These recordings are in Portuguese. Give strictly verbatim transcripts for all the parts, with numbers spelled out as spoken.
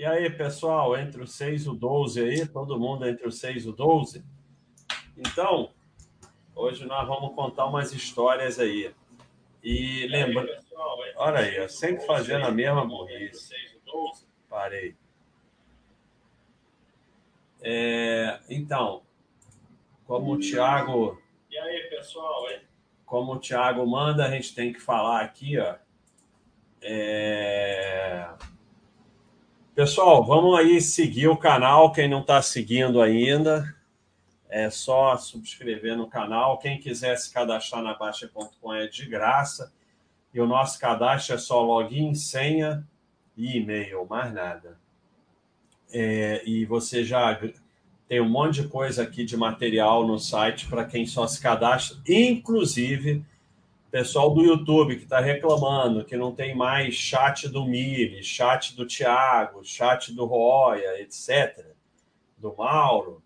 E aí, pessoal, entre o seis e o doze aí, todo mundo entre o seis e o doze. Então, hoje nós vamos contar umas histórias aí. E lembra... E aí, pessoal, olha aí, eu sempre fazendo a mesma burrice. Parei. É, então, como o Thiago... E aí, pessoal, hein? Como o Thiago manda, a gente tem que falar aqui, ó. É... Pessoal, vamos aí seguir o canal. Quem não está seguindo ainda, é só subscrever no canal. Quem quiser se cadastrar na Baixa ponto com é de graça. E o nosso cadastro é só login, senha e e-mail, mais nada. É, e você já... Tem um monte de coisa aqui de material no site para quem só se cadastra, inclusive pessoal do YouTube que está reclamando que não tem mais chat do Mili, chat do Thiago, chat do Roya, etcétera, do Mauro.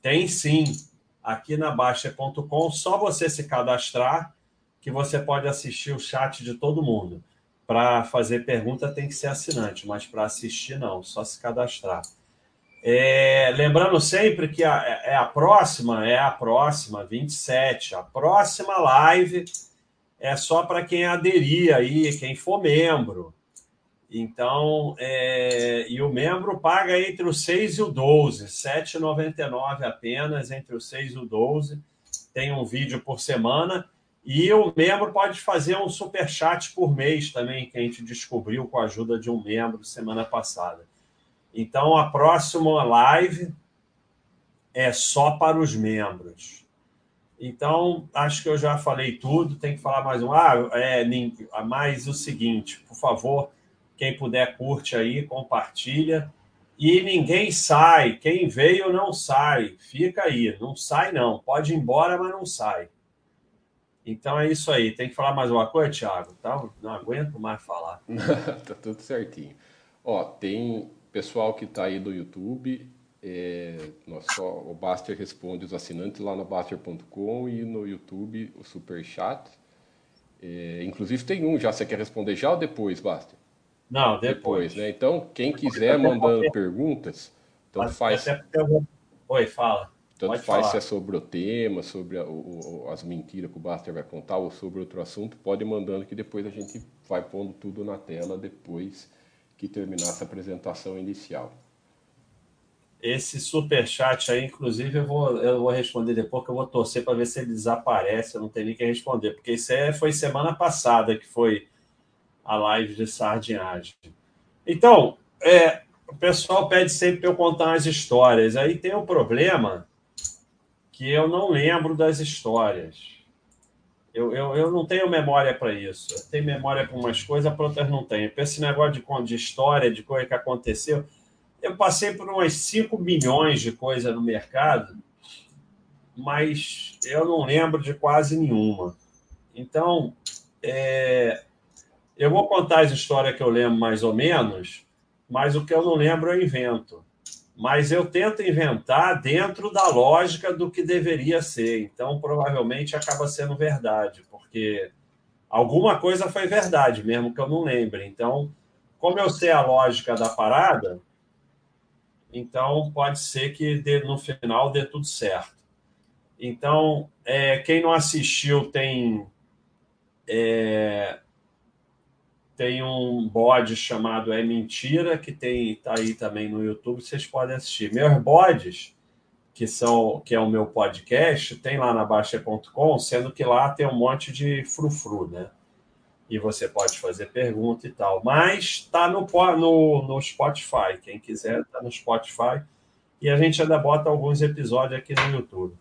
Tem sim, aqui na Baixa ponto com, só você se cadastrar que você pode assistir o chat de todo mundo. Para fazer pergunta tem que ser assinante, mas para assistir não, só se cadastrar. É, lembrando sempre que a, é a próxima, é a próxima, vinte e sete, a próxima live é só para quem aderir aí, quem for membro. Então, é, e o membro paga entre o seis e o doze, sete reais e noventa e nove centavos apenas, entre o seis e o doze, tem um vídeo por semana, e o membro pode fazer um superchat por mês também, que a gente descobriu com a ajuda de um membro semana passada. Então, a próxima live é só para os membros. Então, acho que eu já falei tudo, tem que falar mais um. Ah, é, mais o seguinte, por favor, quem puder, curte aí, compartilha. E ninguém sai, quem veio não sai, fica aí, não sai não, pode ir embora, mas não sai. Então, é isso aí, tem que falar mais uma coisa, Thiago? Tá? Não aguento mais falar. Tá tudo certinho. Ó, tem... Pessoal que está aí do YouTube, é, nós só, o Baster responde os assinantes lá na Baster ponto com e no YouTube o Superchat. É, inclusive tem um já, você quer responder já ou depois, Baster? Não, depois. depois né? Então, quem quiser mandando fazer... perguntas, tanto faz... Eu... Oi, fala. Tanto pode faz falar. Se é sobre o tema, sobre a, o, as mentiras que o Baster vai contar ou sobre outro assunto, pode ir mandando que depois a gente vai pondo tudo na tela depois que terminar essa apresentação inicial. Esse superchat aí, inclusive, eu vou, eu vou responder depois, que eu vou torcer para ver se ele desaparece, eu não tenho nem quem responder, porque isso é, foi semana passada que foi a live de sardinhagem. Então, é, o pessoal pede sempre para eu contar as histórias, aí tem um problema que eu não lembro das histórias. Eu, eu, eu não tenho memória para isso. Eu tenho memória para umas coisas, para outras não tenho. Esse negócio de, de história, de coisa que aconteceu, eu passei por umas cinco milhões de coisas no mercado, mas eu não lembro de quase nenhuma. Então, é, eu vou contar as histórias que eu lembro mais ou menos, mas o que eu não lembro eu invento. Mas eu tento inventar dentro da lógica do que deveria ser. Então, provavelmente, acaba sendo verdade, porque alguma coisa foi verdade, mesmo que eu não lembre. Então, como eu sei a lógica da parada, então pode ser que dê, no final dê tudo certo. Então, é, quem não assistiu tem... É, Tem um bode chamado É Mentira, que está aí também no YouTube, vocês podem assistir. Meus bodes, que, são, que é o meu podcast, tem lá na Baixa ponto com, sendo que lá tem um monte de frufru, né? E você pode fazer pergunta e tal. Mas está no, no, no Spotify, quem quiser está no Spotify. E a gente ainda bota alguns episódios aqui no YouTube.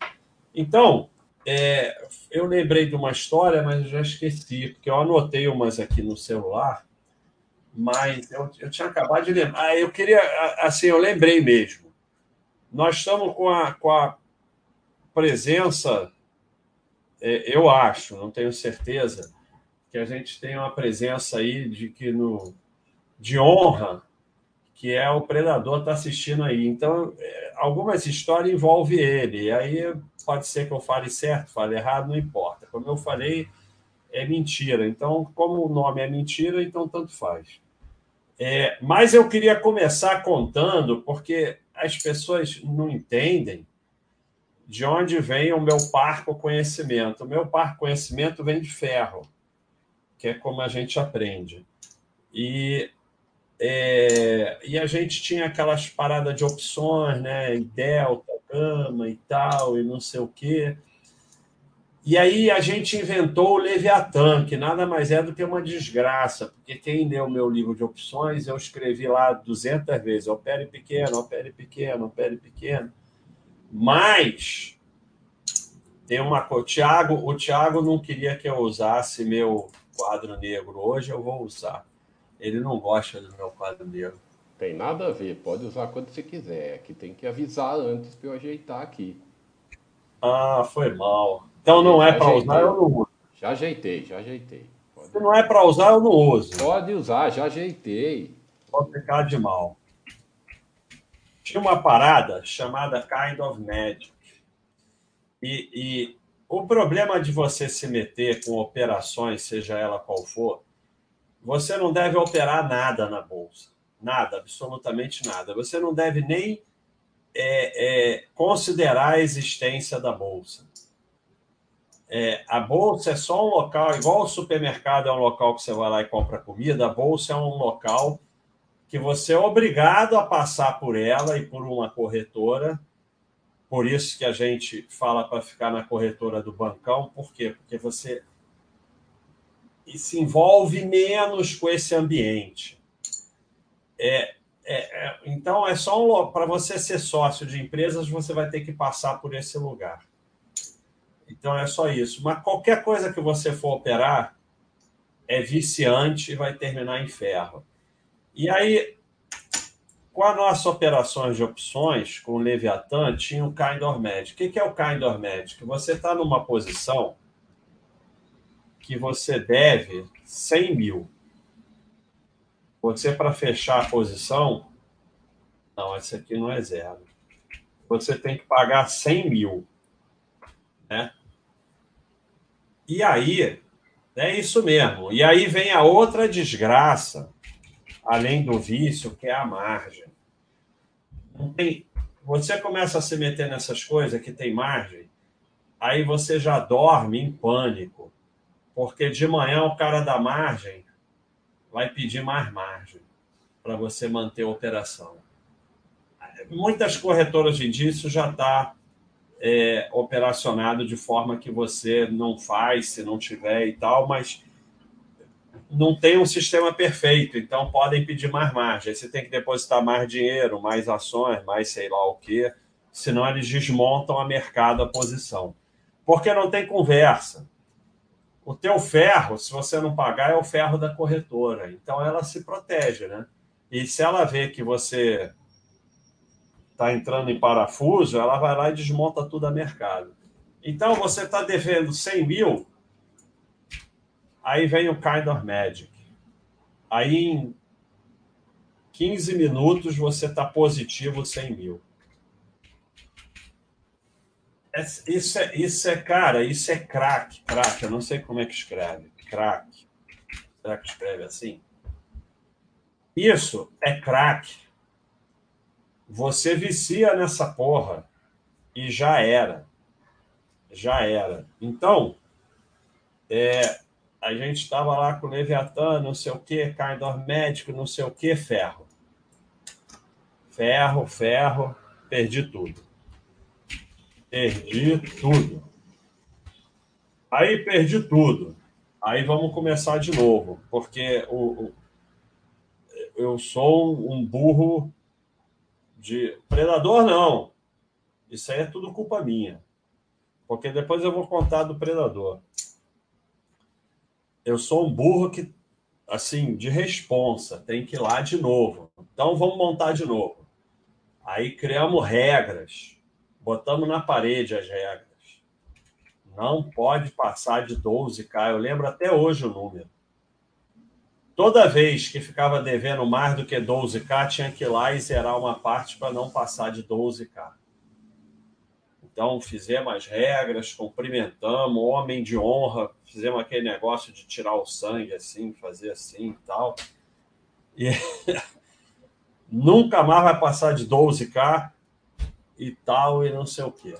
Então... É, eu lembrei de uma história, mas eu já esqueci, porque eu anotei umas aqui no celular, mas eu, eu tinha acabado de lembrar. Ah, eu queria, assim, eu lembrei mesmo. Nós estamos com a, com a presença, é, eu acho, não tenho certeza, que a gente tem uma presença aí de, que no, de honra, que é o Predador está assistindo aí. Então, algumas histórias envolvem ele. Aí pode ser que eu fale certo, fale errado, não importa. Como eu falei, é mentira. Então, como o nome é mentira, então tanto faz. É, mas eu queria começar contando, porque as pessoas não entendem de onde vem o meu parco conhecimento. O meu parco conhecimento vem de ferro, que é como a gente aprende. E, é, e a gente tinha aquelas paradas de opções, né? E delta, gama e tal, e não sei o quê. E aí a gente inventou o Leviatã, que nada mais é do que uma desgraça, porque quem leu o meu livro de opções, eu escrevi lá duzentas vezes, opere pequeno, opere pequeno, opere pequeno. Mas tem uma coisa, o Thiago, o Thiago não queria que eu usasse meu quadro negro, hoje eu vou usar. Ele não gosta do meu quadro negro. Tem nada a ver, pode usar quando você quiser, que tem que avisar antes para eu ajeitar aqui. Ah, foi mal. Então não é para usar, eu não uso. Já ajeitei, já ajeitei. Pode. Se não é para usar, eu não uso. Pode usar, já ajeitei. Pode ficar de mal. Tinha uma parada chamada Kind of Magic. E, e o problema de você se meter com operações, seja ela qual for, você não deve operar nada na Bolsa. Nada, absolutamente nada. Você não deve nem é, é, considerar a existência da Bolsa. É, a Bolsa é só um local, igual o supermercado é um local que você vai lá e compra comida, a Bolsa é um local que você é obrigado a passar por ela e por uma corretora, por isso que a gente fala para ficar na corretora do bancão, por quê? Porque você se envolve menos com esse ambiente. É, é, é, então, é só um local, para você ser sócio de empresas, você vai ter que passar por esse lugar. Então, é só isso. Mas qualquer coisa que você for operar é viciante e vai terminar em ferro. E aí, com as nossas operações de opções, com o Leviatã, tinha o Kind of Magic. O que é o Kind of Magic? Você está numa posição que você deve cem mil. Você, para fechar a posição... Não, esse aqui não é zero. Você tem que pagar cem mil. Né? E aí, é isso mesmo. E aí vem a outra desgraça, além do vício, que é a margem. Não tem... Você começa a se meter nessas coisas que tem margem, aí você já dorme em pânico, porque de manhã o cara da margem vai pedir mais margem para você manter a operação. Muitas corretoras de indício já está... É, operacionado de forma que você não faz, se não tiver e tal, mas não tem um sistema perfeito, então podem pedir mais margem. Você tem que depositar mais dinheiro, mais ações, mais sei lá o quê, senão eles desmontam a mercado, a posição. Porque não tem conversa. O teu ferro, se você não pagar, é o ferro da corretora. Então ela se protege, né? E se ela vê que você... está entrando em parafuso, ela vai lá e desmonta tudo a mercado. Então, você está devendo cem mil, aí vem o Kind of Magic. Aí, em quinze minutos, você está positivo cem mil. Isso é, isso é, cara, isso é crack, crack. Eu não sei como é que escreve. Crack. Será que escreve assim? Isso é crack. Você vicia nessa porra e já era. Já era. Então, é, a gente estava lá com o Leviatã, não sei o quê, Kind of Magic, não sei o quê, ferro. Ferro, ferro, perdi tudo. Perdi tudo. Aí perdi tudo. Aí vamos começar de novo, porque o, o, eu sou um burro... De Predador, não. Isso aí é tudo culpa minha. Porque depois eu vou contar do Predador. Eu sou um burro que, assim, de responsa. Tem que ir lá de novo. Então vamos montar de novo. Aí criamos regras. Botamos na parede as regras. Não pode passar de doze mil. Eu lembro até hoje o número. Toda vez que ficava devendo mais do que doze mil, tinha que ir lá e zerar uma parte para não passar de doze mil. Então, fizemos as regras, cumprimentamos, homem de honra, fizemos aquele negócio de tirar o sangue assim, fazer assim e tal. E nunca mais vai passar de doze mil e tal, e não sei o quê.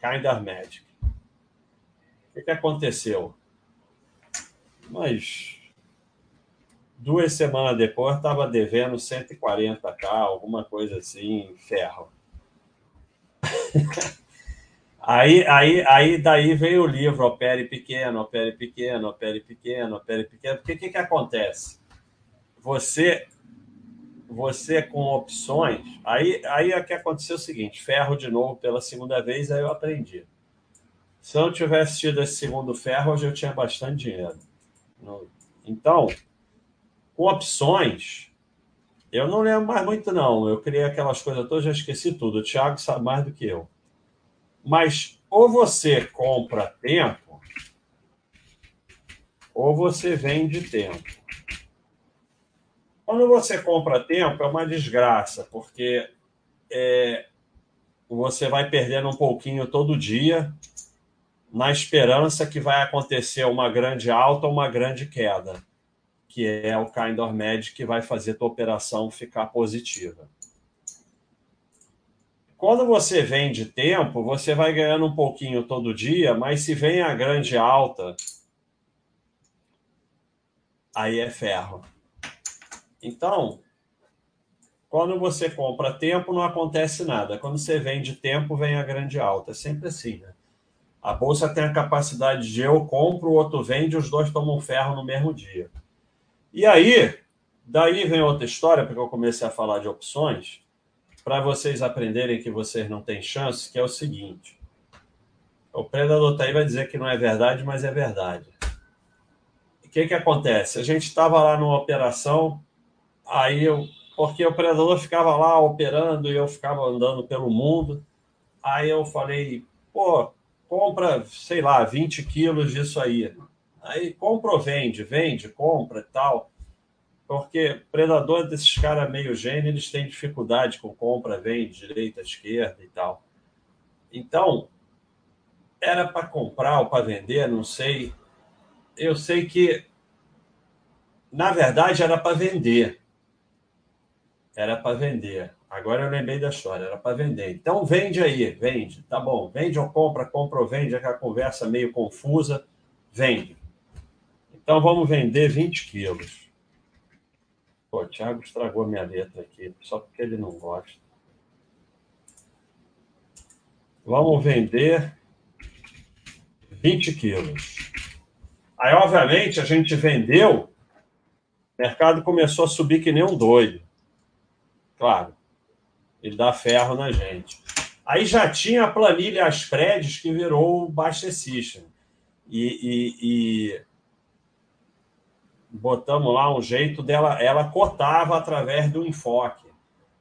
Kind of Magic. O que, que aconteceu? Mas duas semanas depois, estava devendo cento e quarenta mil, alguma coisa assim, ferro. Aí, aí, aí daí veio o livro Opere Pequeno, Opere Pequeno, Opere Pequeno, Opere Pequeno. Porque o que, que acontece? Você, você com opções... Aí, aí é que aconteceu o seguinte, ferro de novo pela segunda vez, aí eu aprendi. Se eu não tivesse tido esse segundo ferro, hoje eu tinha bastante dinheiro. Então, com opções... Eu não lembro mais muito, não. Eu criei aquelas coisas todas, já esqueci tudo. O Thiago sabe mais do que eu. Mas ou você compra tempo, ou você vende tempo. Quando você compra tempo, é uma desgraça, porque é, você vai perdendo um pouquinho todo dia, na esperança que vai acontecer uma grande alta ou uma grande queda, que é o Kind of Magic que vai fazer a tua operação ficar positiva. Quando você vende tempo, você vai ganhando um pouquinho todo dia, mas se vem a grande alta, aí é ferro. Então, quando você compra tempo, não acontece nada. Quando você vende tempo, vem a grande alta. É sempre assim, né? A bolsa tem a capacidade de eu compro, o outro vende, os dois tomam ferro no mesmo dia. E aí, daí vem outra história, porque eu comecei a falar de opções, para vocês aprenderem que vocês não têm chance, que é o seguinte. O Predador tá aí, vai dizer que não é verdade, mas é verdade. O que que acontece? A gente estava lá numa operação, aí eu, porque o Predador ficava lá operando e eu ficava andando pelo mundo, aí eu falei, pô, compra, sei lá, vinte quilos disso aí. Aí compra ou vende, vende, compra e tal. Porque predador desses caras meio gênio, eles têm dificuldade com compra, vende, direita, esquerda e tal. Então, era para comprar ou para vender, não sei. Eu sei que, na verdade, era para vender. Era para vender. Agora eu lembrei da história, era para vender. Então, vende aí, vende. Tá bom, vende ou compra, compra ou vende. Aquela conversa meio confusa, vende. Então, vamos vender vinte quilos. Pô, o Thiago estragou a minha letra aqui, só porque ele não gosta. Vamos vender vinte quilos. Aí, obviamente, a gente vendeu, o mercado começou a subir que nem um doido. Claro, ele dá ferro na gente. Aí já tinha a planilha Aspreads que virou o Baixa system. E... e, e... botamos lá um jeito dela, ela cotava através do enfoque.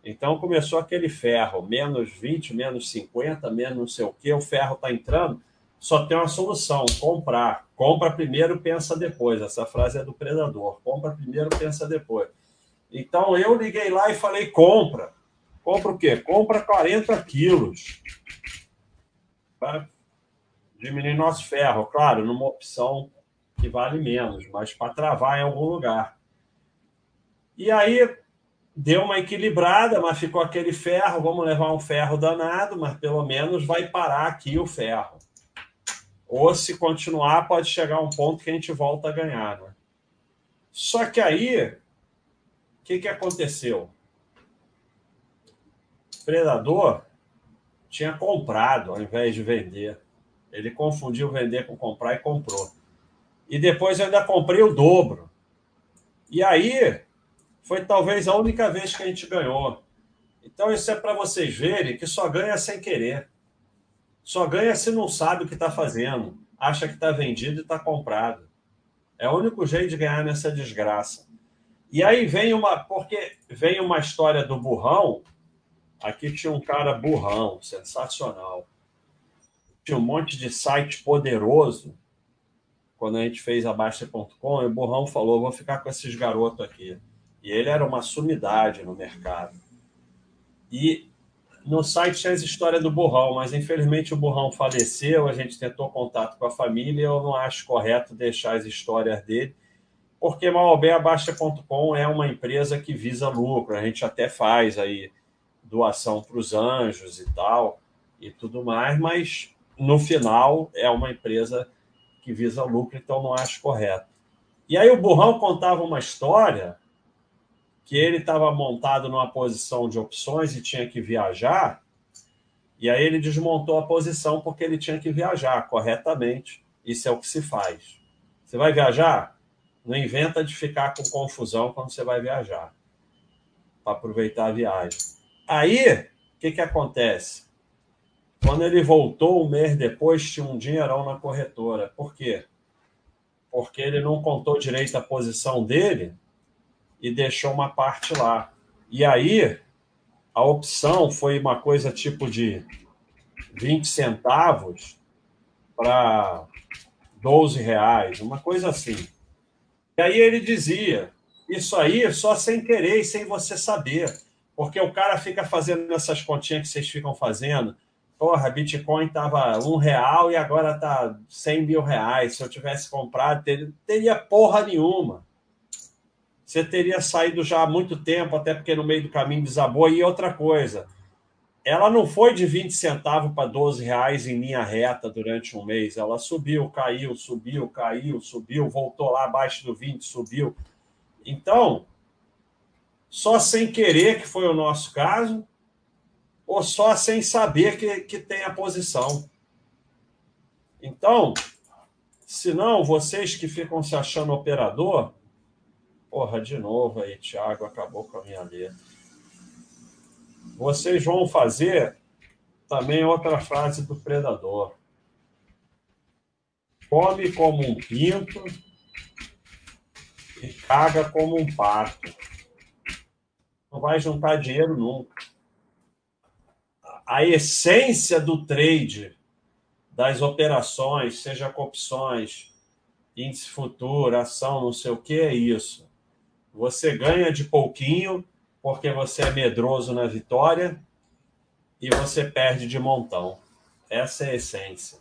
Então começou aquele ferro, menos vinte, menos cinquenta, menos não sei o que, o ferro está entrando, só tem uma solução, comprar. Compra primeiro, pensa depois. Essa frase é do Predador, compra primeiro, pensa depois. Então eu liguei lá e falei, compra. Compra o quê? Compra quarenta quilos. Para diminuir nosso ferro, claro, numa opção... que vale menos, mas para travar em algum lugar. E aí deu uma equilibrada, mas ficou aquele ferro, vamos levar um ferro danado, mas pelo menos vai parar aqui o ferro. Ou se continuar, pode chegar um ponto que a gente volta a ganhar. Né? Só que aí, o que, que aconteceu? O Predador tinha comprado ao invés de vender. Ele confundiu vender com comprar e comprou. E depois eu ainda comprei o dobro. E aí, foi talvez a única vez que a gente ganhou. Então, isso é para vocês verem que só ganha sem querer. Só ganha se não sabe o que está fazendo. Acha que está vendido e está comprado. É o único jeito de ganhar nessa desgraça. E aí vem uma... Porque vem uma história do burrão. Aqui tinha um cara burrão, sensacional. Tinha um monte de site poderoso. Quando a gente fez a Bastter ponto com, o burrão falou, vou ficar com esses garotos aqui. E ele era uma sumidade no mercado. E no site tinha as histórias do burrão, mas infelizmente o burrão faleceu, a gente tentou contato com a família, eu não acho correto deixar as histórias dele, porque mal ou bem a Baixa ponto com é uma empresa que visa lucro, a gente até faz aí doação para os anjos e tal, e tudo mais, mas no final é uma empresa que visa lucro, então não acho correto. E aí o Burrão contava uma história que ele estava montado numa posição de opções e tinha que viajar, e aí ele desmontou a posição porque ele tinha que viajar corretamente. Isso é o que se faz. Você vai viajar? Não inventa de ficar com confusão quando você vai viajar, para aproveitar a viagem. Aí, o que, que acontece? Quando ele voltou um mês depois, tinha um dinheirão na corretora. Por quê? Porque ele não contou direito a posição dele e deixou uma parte lá. E aí... a opção foi uma coisa tipo de vinte centavos para doze reais, uma coisa assim. E aí ele dizia, isso aí só sem querer e sem você saber, porque o cara fica fazendo essas continhas que vocês ficam fazendo. Porra, Bitcoin estava um real e agora está cem mil reais. Se eu tivesse comprado, teria, teria porra nenhuma. Você teria saído já há muito tempo, até porque no meio do caminho desabou. E outra coisa, ela não foi de vinte centavos para doze reais em linha reta durante um mês. Ela subiu, caiu, subiu, caiu, subiu, voltou lá abaixo do vinte, subiu. Então, só sem querer, que foi o nosso caso, ou só sem saber que, que tem a posição. Então, se não, vocês que ficam se achando operador... Porra, de novo aí, Thiago, acabou com a minha letra. Vocês vão fazer também outra frase do Predador. Come como um pinto e caga como um pato. Não vai juntar dinheiro nunca. A essência do trade, das operações, seja com opções, índice futuro, ação, não sei o que, é isso. Você ganha de pouquinho porque você é medroso na vitória e você perde de montão. Essa é a essência.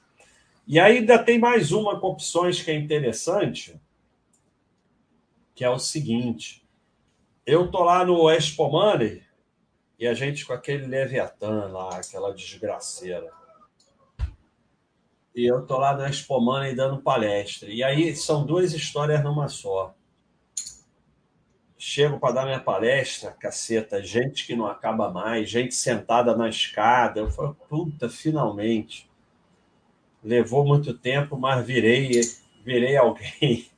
E ainda tem mais uma com opções que é interessante, que é o seguinte. Eu estou lá no Expo Money e a gente com aquele Leviatã lá, aquela desgraceira. E eu estou lá no Expo Money dando palestra. E aí são duas histórias numa só. Chego para dar minha palestra, caceta, gente que não acaba mais, gente sentada na escada. Eu falo, puta, finalmente. Levou muito tempo, mas virei, virei alguém.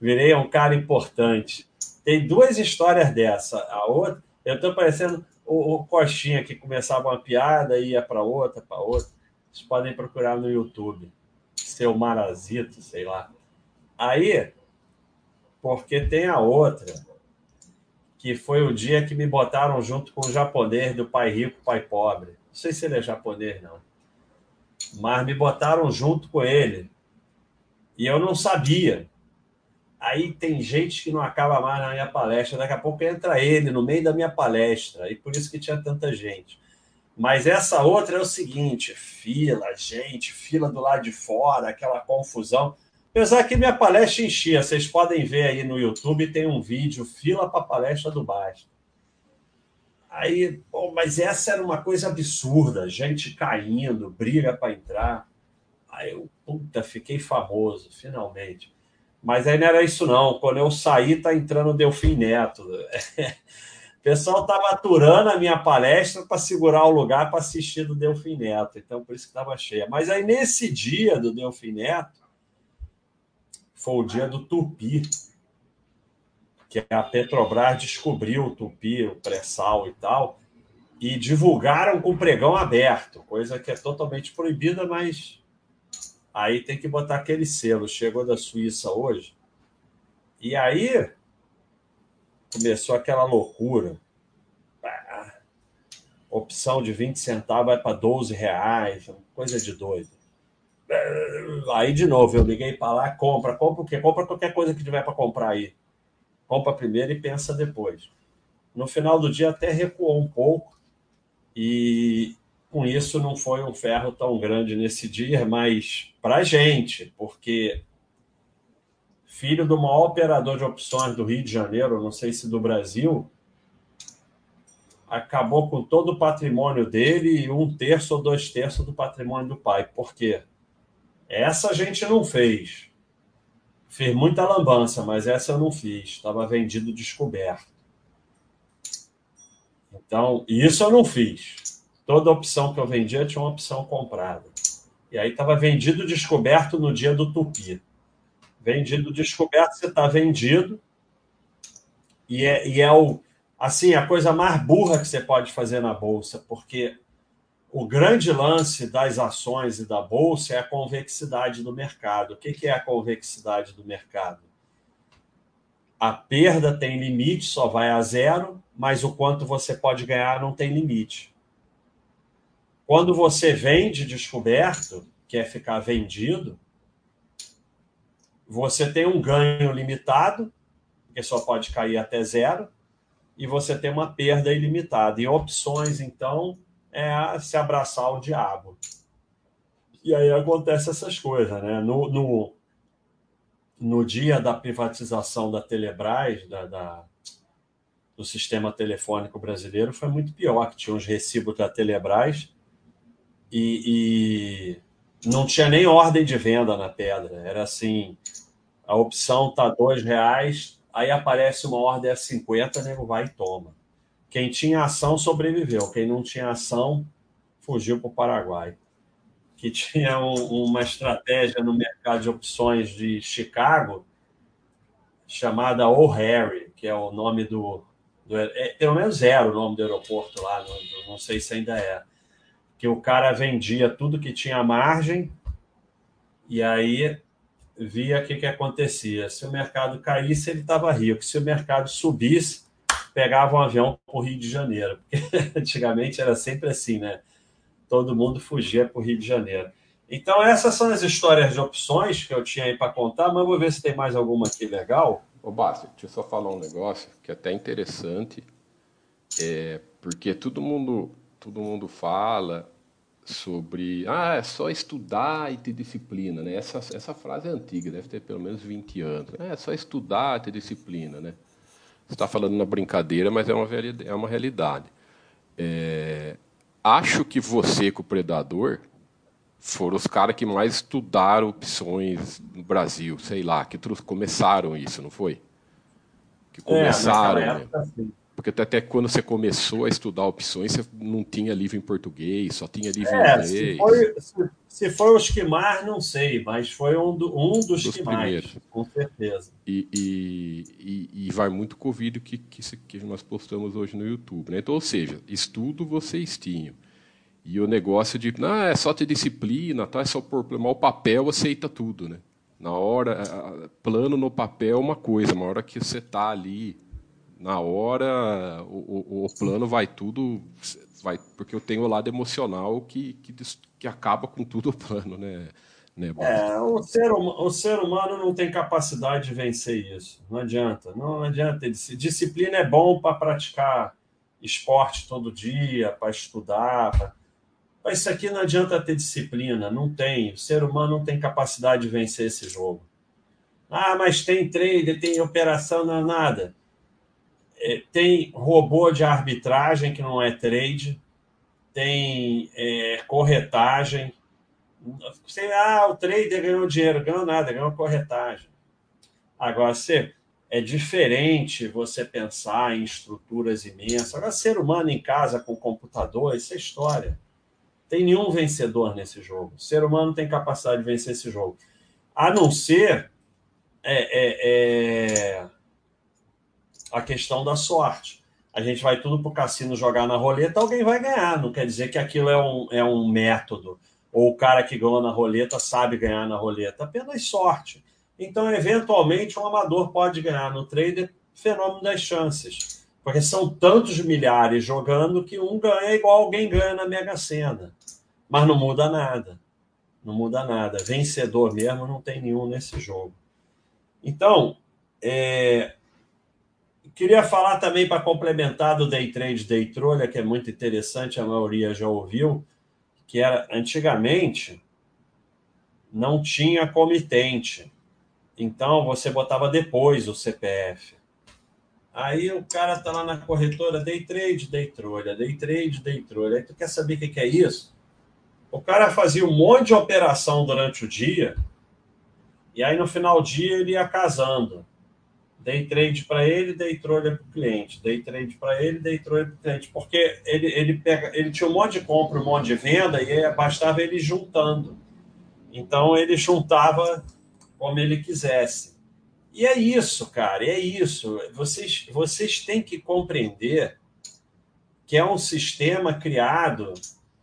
Virei um cara importante. Tem duas histórias dessa. A outra, eu estou parecendo o, o Coxinha, que começava uma piada e ia para outra, para outra. Vocês podem procurar no YouTube. Seu Marazito, sei lá. Aí, porque tem a outra... que foi o dia que me botaram junto com o japonês do Pai Rico e Pai Pobre. Não sei se ele é japonês, não. Mas me botaram junto com ele. E eu não sabia. Aí tem gente que não acaba mais na minha palestra. Daqui a pouco entra ele no meio da minha palestra. E por isso que tinha tanta gente. Mas essa outra é o seguinte. Fila, gente, fila do lado de fora, aquela confusão... Apesar que minha palestra enchia, vocês podem ver aí no YouTube, tem um vídeo, fila para a palestra do Bastter. Aí, bom, mas essa era uma coisa absurda, gente caindo, briga para entrar. Aí eu, puta, fiquei famoso, finalmente. Mas aí não era isso não, quando eu saí, tá entrando o Delfim Netto. O pessoal estava aturando a minha palestra para segurar o lugar para assistir do Delfim Netto, então por isso que estava cheia. Mas aí nesse dia do Delfim Netto, foi o dia do Tupi, que a Petrobras descobriu o Tupi, o pré-sal e tal, e divulgaram com pregão aberto, coisa que é totalmente proibida, mas aí tem que botar aquele selo. Chegou da Suíça hoje, e aí começou aquela loucura. Opção de vinte centavos vai para doze reais, coisa de doido. Aí, de novo, eu liguei para lá, compra, compra o quê? Compra qualquer coisa que tiver para comprar aí. Compra primeiro e pensa depois. No final do dia até recuou um pouco e com isso não foi um ferro tão grande nesse dia, mas para a gente, porque filho do maior operador de opções do Rio de Janeiro, não sei se do Brasil, acabou com todo o patrimônio dele e um terço ou dois terços do patrimônio do pai. Por quê? Essa a gente não fez. Fiz muita lambança, mas essa eu não fiz. Estava vendido descoberto. Então, isso eu não fiz. Toda opção que eu vendia tinha uma opção comprada. E aí estava vendido descoberto no dia do Tupi. Vendido descoberto, você está vendido. E é, e é o, assim, a coisa mais burra que você pode fazer na Bolsa, porque o grande lance das ações e da Bolsa é a convexidade do mercado. O que é a convexidade do mercado? A perda tem limite, só vai a zero, mas o quanto você pode ganhar não tem limite. Quando você vende descoberto, que é ficar vendido, você tem um ganho limitado, que só pode cair até zero, e você tem uma perda ilimitada. E opções, então, é se abraçar ao diabo. E aí acontece essas coisas, né? No, no, no dia da privatização da Telebrás, da, da, do sistema telefônico brasileiro, foi muito pior, que tinha uns recibos da Telebrás e, e não tinha nem ordem de venda na pedra. Era assim, a opção está dois reais, aí aparece uma ordem a cinquenta, nego vai e toma. Quem tinha ação sobreviveu, quem não tinha ação fugiu para o Paraguai. Que tinha um, uma estratégia no mercado de opções de Chicago chamada O'Hare, que é o nome do... do é, pelo menos era o nome do aeroporto lá, não, não sei se ainda é. Que o cara vendia tudo que tinha margem e aí via o que, que acontecia. Se o mercado caísse, ele estava rico. Se o mercado subisse, pegava um avião para o Rio de Janeiro. Porque antigamente era sempre assim, né? Todo mundo fugia para o Rio de Janeiro. Então, essas são as histórias de opções que eu tinha aí para contar, mas vou ver se tem mais alguma aqui legal. Ô, Bastter, deixa eu só falar um negócio que é até interessante, é, porque todo mundo, todo mundo fala sobre... Ah, é só estudar e ter disciplina, né? Essa, essa frase é antiga, deve ter pelo menos vinte anos. É só estudar e ter disciplina, né? Você está falando na brincadeira, mas é uma, é uma realidade. É, acho que você, com o Predador, foram os caras que mais estudaram opções no Brasil, sei lá, que começaram isso, não foi? Que começaram, é, época, né? Sim. Porque até, até quando você começou a estudar opções, você não tinha livro em português, só tinha livro é, em inglês. Se foi, se, se foi os que mais, não sei, mas foi um, do, um dos, dos que primeiros. Mais, com certeza. E, e, e, e vai muito com o vídeo que, que, que nós postamos hoje no YouTube, né? Então, ou seja, estudo vocês tinham. E o negócio de, não, é só ter disciplina, tá? É só pôr o papel, aceita tudo, né? Na hora, plano no papel é uma coisa, na hora que você está ali... Na hora, o, o, o plano vai tudo... vai Porque eu tenho o lado emocional que, que, que acaba com tudo o plano, né? né é, o ser, o ser humano não tem capacidade de vencer isso. Não adianta. Não adianta. Disciplina é bom para praticar esporte todo dia, para estudar. Pra... Mas isso aqui não adianta ter disciplina. Não tem. O ser humano não tem capacidade de vencer esse jogo. Ah, mas tem trader, tem operação, não é nada. Tem robô de arbitragem, que não é trade, tem é, corretagem. Você, ah, o trader ganhou dinheiro, ganhou nada, ganhou corretagem. Agora, você, é diferente você pensar em estruturas imensas. Agora, ser humano em casa com computador, isso é história. Tem nenhum vencedor nesse jogo. O ser humano tem capacidade de vencer esse jogo. A não ser... É, é, é... a questão da sorte. A gente vai tudo para o cassino jogar na roleta, alguém vai ganhar. Não quer dizer que aquilo é um, é um método. Ou o cara que ganhou na roleta sabe ganhar na roleta. Apenas sorte. Então, eventualmente, um amador pode ganhar no trader, fenômeno das chances. Porque são tantos milhares jogando que um ganha igual alguém ganha na Mega Sena. Mas não muda nada. Não muda nada. Vencedor mesmo não tem nenhum nesse jogo. Então, é... Queria falar também, para complementar, do Day Trade, Day Trolha, que é muito interessante, a maioria já ouviu, que era, antigamente, não tinha comitente. Então, você botava depois o C P F. Aí o cara tá lá na corretora, day trade, day trolha, day trade, day trolha. Aí tu quer saber o que é isso? O cara fazia um monte de operação durante o dia e aí no final do dia ele ia casando. Day trade para ele, day trolha para o cliente. Day trade para ele, day trolha para o cliente. Porque ele, ele, pega, ele tinha um monte de compra, um monte de venda e bastava ele juntando. Então ele juntava como ele quisesse. E é isso, cara, é isso. Vocês, vocês têm que compreender que é um sistema criado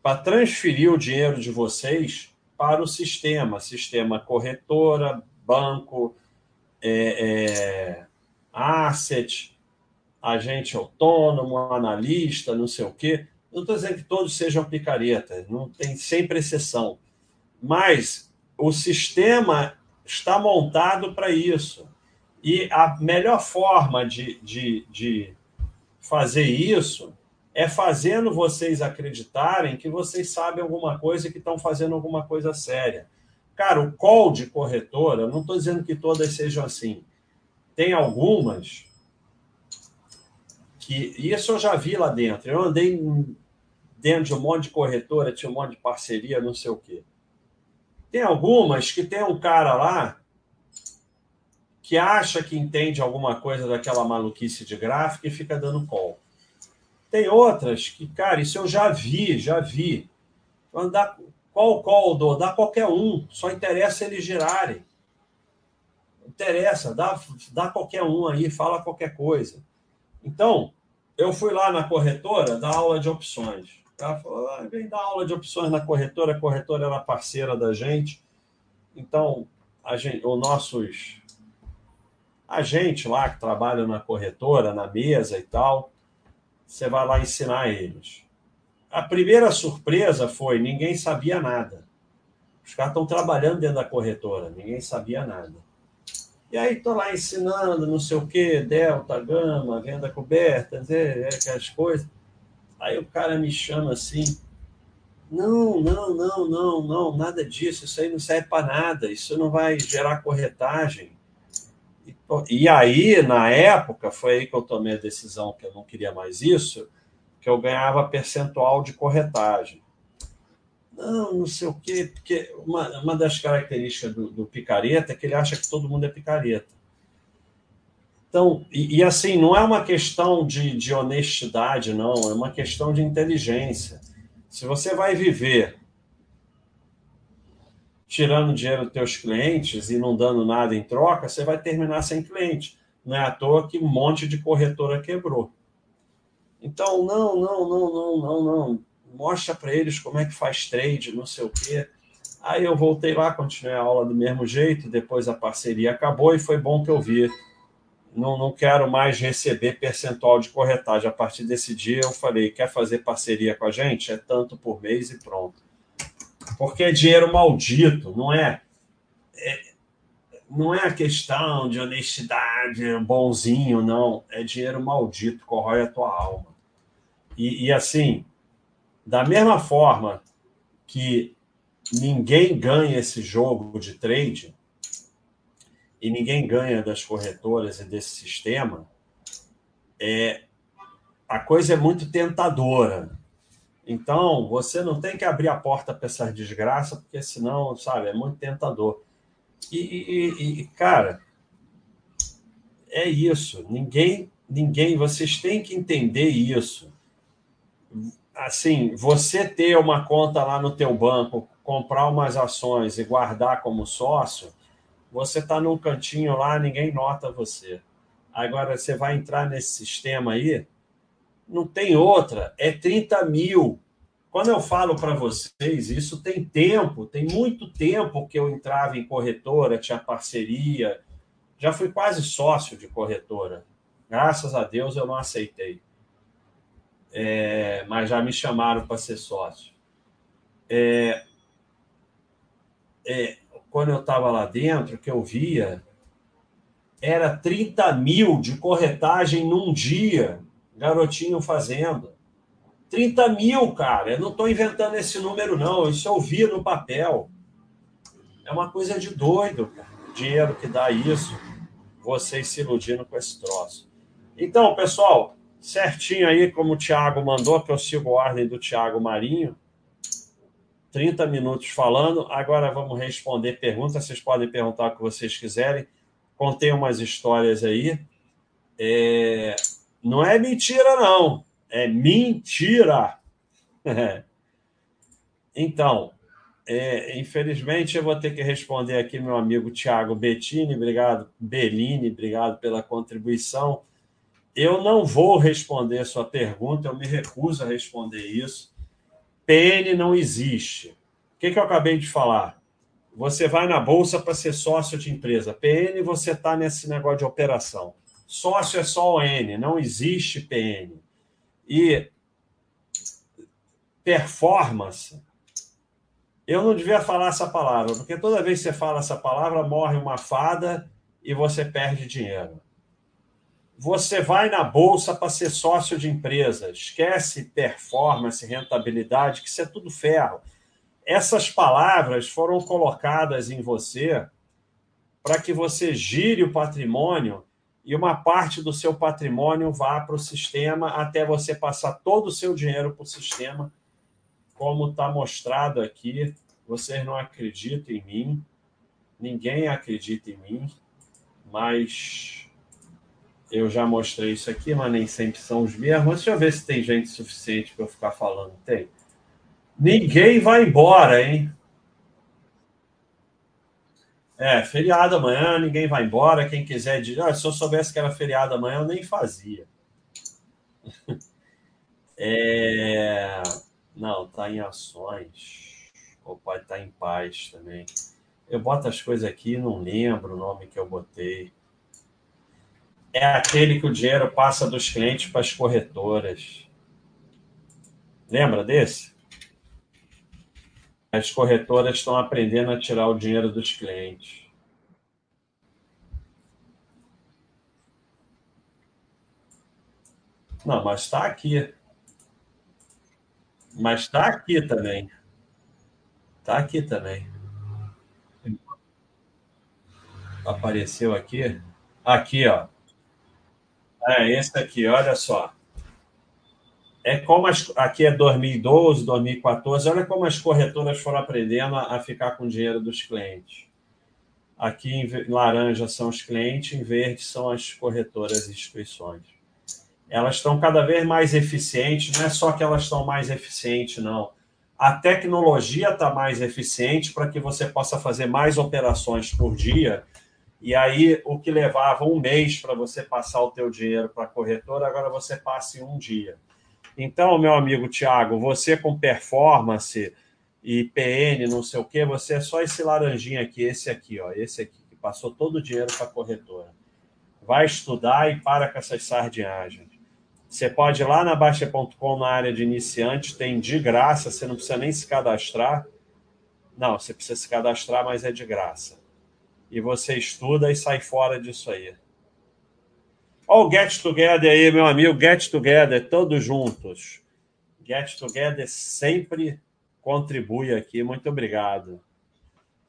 para transferir o dinheiro de vocês para o sistema, sistema corretora, banco, é, é, asset, agente autônomo, analista, não sei o quê. Não estou dizendo que todos sejam picareta, não tem sempre exceção. Mas o sistema está montado para isso. E a melhor forma de, de, de fazer isso é fazendo vocês acreditarem que vocês sabem alguma coisa e que estão fazendo alguma coisa séria. Cara, o call de corretora, não estou dizendo que todas sejam assim. Tem algumas que... Isso eu já vi lá dentro. Eu andei dentro de um monte de corretora, tinha um monte de parceria, não sei o quê. Tem algumas que tem um cara lá que acha que entende alguma coisa daquela maluquice de gráfico e fica dando call. Tem outras que, cara, isso eu já vi, já vi. Andar, qual call dou? Dá qualquer um, só interessa eles girarem. Interessa, dá, dá qualquer um aí, fala qualquer coisa. Então, eu fui lá na corretora dar aula de opções. O cara falou, ah, vem dar aula de opções na corretora, a corretora era parceira da gente. Então, a gente, os nossos... A gente lá que trabalha na corretora, na mesa e tal... Você vai lá ensinar eles. A primeira surpresa foi, ninguém sabia nada. Os caras estão trabalhando dentro da corretora, ninguém sabia nada. E aí estou lá ensinando, não sei o quê, delta, gama, venda coberta, aquelas coisas. Aí o cara me chama assim, não, não, não, não, não, nada disso, isso aí não serve para nada, isso não vai gerar corretagem. E aí, na época, foi aí que eu tomei a decisão que eu não queria mais isso, que eu ganhava percentual de corretagem. Não, não sei o quê, porque uma, uma das características do, do picareta é que ele acha que todo mundo é picareta. Então, e, e assim, não é uma questão de, de honestidade, não, é uma questão de inteligência. Se você vai viver tirando dinheiro dos teus clientes e não dando nada em troca, você vai terminar sem cliente. Não é à toa que um monte de corretora quebrou. Então, não, não, não, não, não, não. Mostra para eles como é que faz trade, não sei o quê. Aí eu voltei lá, continuei a aula do mesmo jeito, depois a parceria acabou e foi bom que eu vi. Não, não quero mais receber percentual de corretagem. A partir desse dia eu falei, quer fazer parceria com a gente? É tanto por mês e pronto. Porque é dinheiro maldito, não é, é, não é a questão de honestidade, bonzinho, não. É dinheiro maldito, corrói a tua alma. E, e assim, da mesma forma que ninguém ganha esse jogo de trade e ninguém ganha das corretoras e desse sistema, é, a coisa é muito tentadora. Então, você não tem que abrir a porta para essas desgraças, porque senão, sabe, é muito tentador. E, e, e cara, é isso. Ninguém, ninguém, vocês têm que entender isso. Assim, você ter uma conta lá no teu banco, comprar umas ações e guardar como sócio, você está num cantinho lá, ninguém nota você. Agora, você vai entrar nesse sistema aí, não tem outra, é trinta mil. Quando eu falo para vocês, isso tem tempo, tem muito tempo que eu entrava em corretora, tinha parceria, já fui quase sócio de corretora. Graças a Deus eu não aceitei. É, mas já me chamaram para ser sócio. É, é, quando eu estava lá dentro, o que eu via era trinta mil de corretagem num dia. Garotinho fazendo. trinta mil, cara. Eu não estou inventando esse número, não. Isso eu vi no papel. É uma coisa de doido, cara. dinheiro que dá isso, vocês se iludindo com esse troço. Então, pessoal, certinho aí, como o Thiago mandou, que eu sigo a ordem do Thiago Marinho, trinta minutos falando, agora vamos responder perguntas, vocês podem perguntar o que vocês quiserem, contei umas histórias aí, é... não é mentira não, é mentira. Então, é, infelizmente eu vou ter que responder aqui meu amigo Thiago Bettini, obrigado, Bellini, obrigado pela contribuição. Eu não vou responder a sua pergunta, eu me recuso a responder isso. P N não existe. O que, que eu acabei de falar? Você vai na Bolsa para ser sócio de empresa. P N, você está nesse negócio de operação. Sócio é só O N, não existe P N. E performance... Eu não devia falar essa palavra, porque toda vez que você fala essa palavra, morre uma fada e você perde dinheiro. Você vai na Bolsa para ser sócio de empresa. Esquece performance, rentabilidade, que isso é tudo ferro. Essas palavras foram colocadas em você para que você gire o patrimônio e uma parte do seu patrimônio vá para o sistema até você passar todo o seu dinheiro para o sistema. Como está mostrado aqui, vocês não acreditam em mim, ninguém acredita em mim, mas eu já mostrei isso aqui, mas nem sempre são os mesmos. Deixa eu ver se tem gente suficiente para eu ficar falando. Tem. Ninguém vai embora, hein? É, feriado amanhã, ninguém vai embora. Quem quiser dizer, ah, se eu soubesse que era feriado amanhã, eu nem fazia. É... Não, está em ações. Ou pode estar em paz também. Eu boto as coisas aqui, não lembro o nome que eu botei. É aquele que o dinheiro passa dos clientes para as corretoras. Lembra desse? As corretoras estão aprendendo a tirar o dinheiro dos clientes. Não, mas está aqui. Mas está aqui também. Está aqui também. Apareceu aqui. Aqui, ó. É esse aqui, olha só. É como as, aqui é dois mil e doze, dois mil e quatorze. Olha como as corretoras foram aprendendo a, a ficar com o dinheiro dos clientes. Aqui em laranja são os clientes, em verde são as corretoras e instituições. Elas estão cada vez mais eficientes, não é só que elas estão mais eficientes, não. A tecnologia está mais eficiente para que você possa fazer mais operações por dia, e aí o que levava um mês para você passar o teu dinheiro para a corretora, agora você passa em um dia. Então, meu amigo Thiago, você com performance e P N, não sei o quê, você é só esse laranjinha aqui, esse aqui, ó, esse aqui, que passou todo o dinheiro para a corretora. Vai estudar e para com essas sardinhagens. Você pode ir lá na Baixa ponto com, na área de iniciante, tem de graça, você não precisa nem se cadastrar. Não, você precisa se cadastrar, mas é de graça. E você estuda e sai fora disso aí. Olha o Get Together aí, meu amigo, Get Together, todos juntos. Get Together sempre contribui aqui, muito obrigado.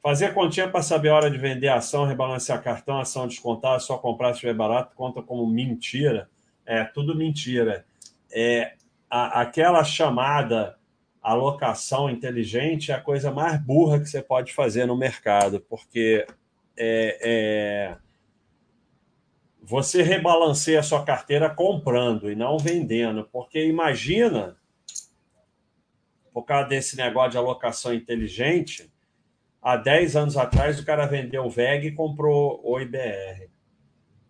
Fazer continha para saber a hora de vender a ação, rebalancear cartão, ação descontada, só comprar se estiver barato, conta como mentira. É, tudo mentira. É, a, aquela chamada alocação inteligente é a coisa mais burra que você pode fazer no mercado, porque é, é, você rebalanceia a sua carteira comprando e não vendendo, porque imagina, por causa desse negócio de alocação inteligente, há dez anos atrás o cara vendeu o W E G e comprou o I B R.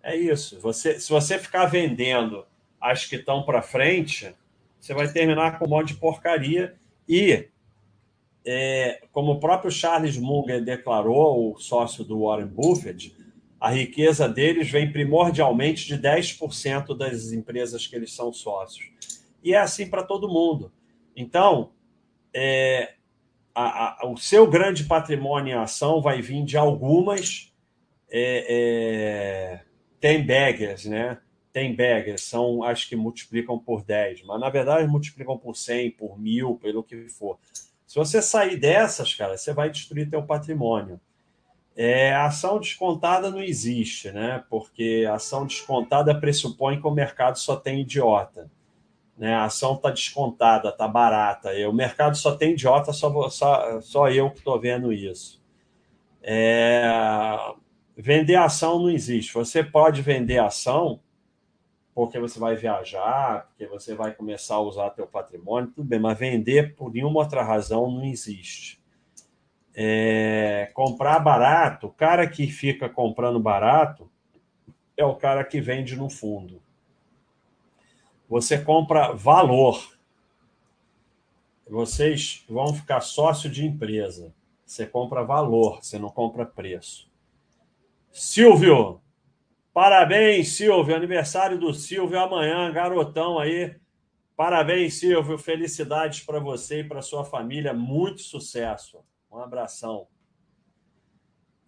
É isso. Você, se você ficar vendendo as que estão para frente, você vai terminar com um monte de porcaria. E, é, como o próprio Charles Munger declarou, o sócio do Warren Buffett, a riqueza deles vem primordialmente de dez por cento das empresas que eles são sócios. E é assim para todo mundo. Então, é, a, a, o seu grande patrimônio em ação vai vir de algumas... É, é, Tem baggers, né? Tem baggers, são as que multiplicam por dez, mas na verdade multiplicam por cem, por mil, pelo que for. Se você sair dessas, cara, você vai destruir teu patrimônio. É, a ação descontada não existe, né? Porque a ação descontada pressupõe que o mercado só tem idiota. Né? A ação está descontada, está barata. E o mercado só tem idiota, só, só, só eu que estou vendo isso. É, vender ação não existe. Você pode vender ação porque você vai viajar, porque você vai começar a usar teu patrimônio, tudo bem, mas vender por nenhuma outra razão não existe. É, comprar barato, o cara que fica comprando barato é o cara que vende no fundo. Você compra valor. Vocês vão ficar sócio de empresa. Você compra valor, você não compra preço. Silvio! Parabéns, Silvio! Aniversário do Silvio amanhã, garotão aí. Parabéns, Silvio! Felicidades para você e para sua família. Muito sucesso. Um abração.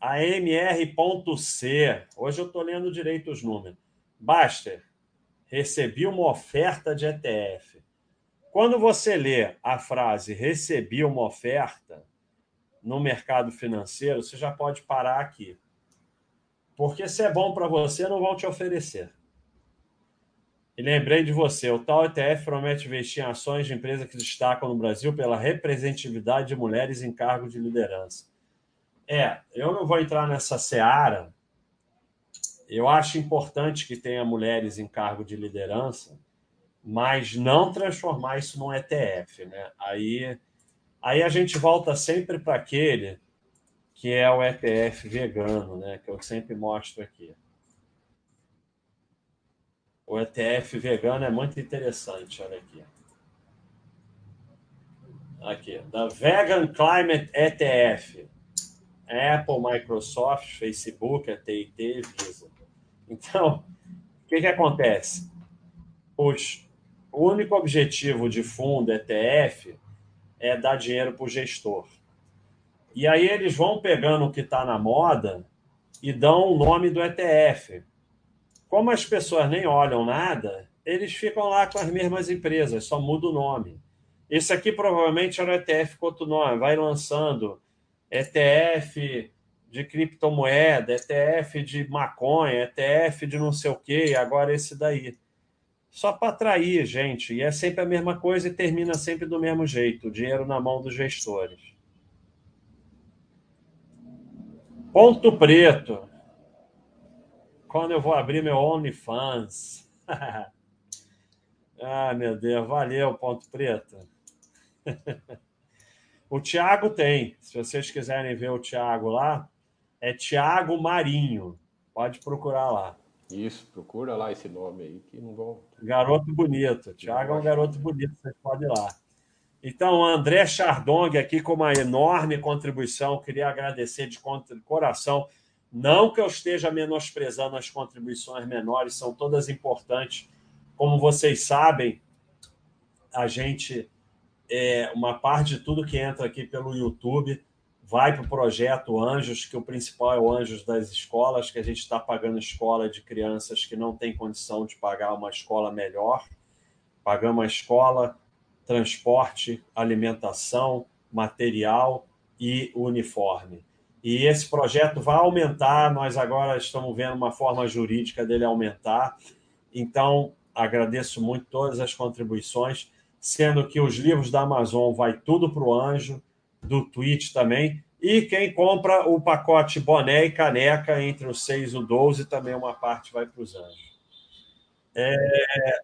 A M R ponto C. Hoje eu estou lendo direito os números. Baster, recebi uma oferta de E T F. Quando você lê a frase recebi uma oferta no mercado financeiro, você já pode parar aqui. Porque se é bom para você, não vão te oferecer. E lembrei de você, o tal E T F promete investir em ações de empresas que destacam no Brasil pela representatividade de mulheres em cargos de liderança. É, eu não vou entrar nessa seara. Eu acho importante que tenha mulheres em cargo de liderança, mas não transformar isso num E T F, né? Aí, aí a gente volta sempre para aquele que é o E T F vegano, né? Que eu sempre mostro aqui. O E T F vegano é muito interessante, olha aqui. Aqui, da Vegan Climate E T F. Apple, Microsoft, Facebook, A T e T, Visa. Então, o que, que acontece? Os, o único objetivo de fundo E T F é dar dinheiro para o gestor. E aí eles vão pegando o que está na moda e dão o nome do E T F. Como as pessoas nem olham nada, eles ficam lá com as mesmas empresas, só muda o nome. Esse aqui provavelmente era o E T F com outro nome, vai lançando E T F de criptomoeda, E T F de maconha, E T F de não sei o quê, agora esse daí. Só para atrair, gente, e é sempre a mesma coisa e termina sempre do mesmo jeito, o dinheiro na mão dos gestores. Ponto Preto. Quando eu vou abrir meu OnlyFans? Ah, meu Deus, valeu, Ponto Preto. O Thiago tem, se vocês quiserem ver o Thiago lá, é Thiago Marinho. Pode procurar lá. Isso, procura lá esse nome aí, que não vão... Garoto bonito. Thiago é um garoto bonito, vocês podem ir lá. Então, André Chardong aqui com uma enorme contribuição. Queria agradecer de coração. Não que eu esteja menosprezando as contribuições menores, são todas importantes. Como vocês sabem, a gente, é, uma parte de tudo que entra aqui pelo YouTube vai para o projeto Anjos, que o principal é o Anjos das Escolas, que a gente está pagando escola de crianças que não têm condição de pagar uma escola melhor. Pagamos a escola... transporte, alimentação, material e uniforme. E esse projeto vai aumentar, nós agora estamos vendo uma forma jurídica dele aumentar, então agradeço muito todas as contribuições, sendo que os livros da Amazon vai tudo para o Anjo, do Twitch também, e quem compra o pacote boné e caneca entre os seis e o doze, também uma parte vai para os Anjos. É...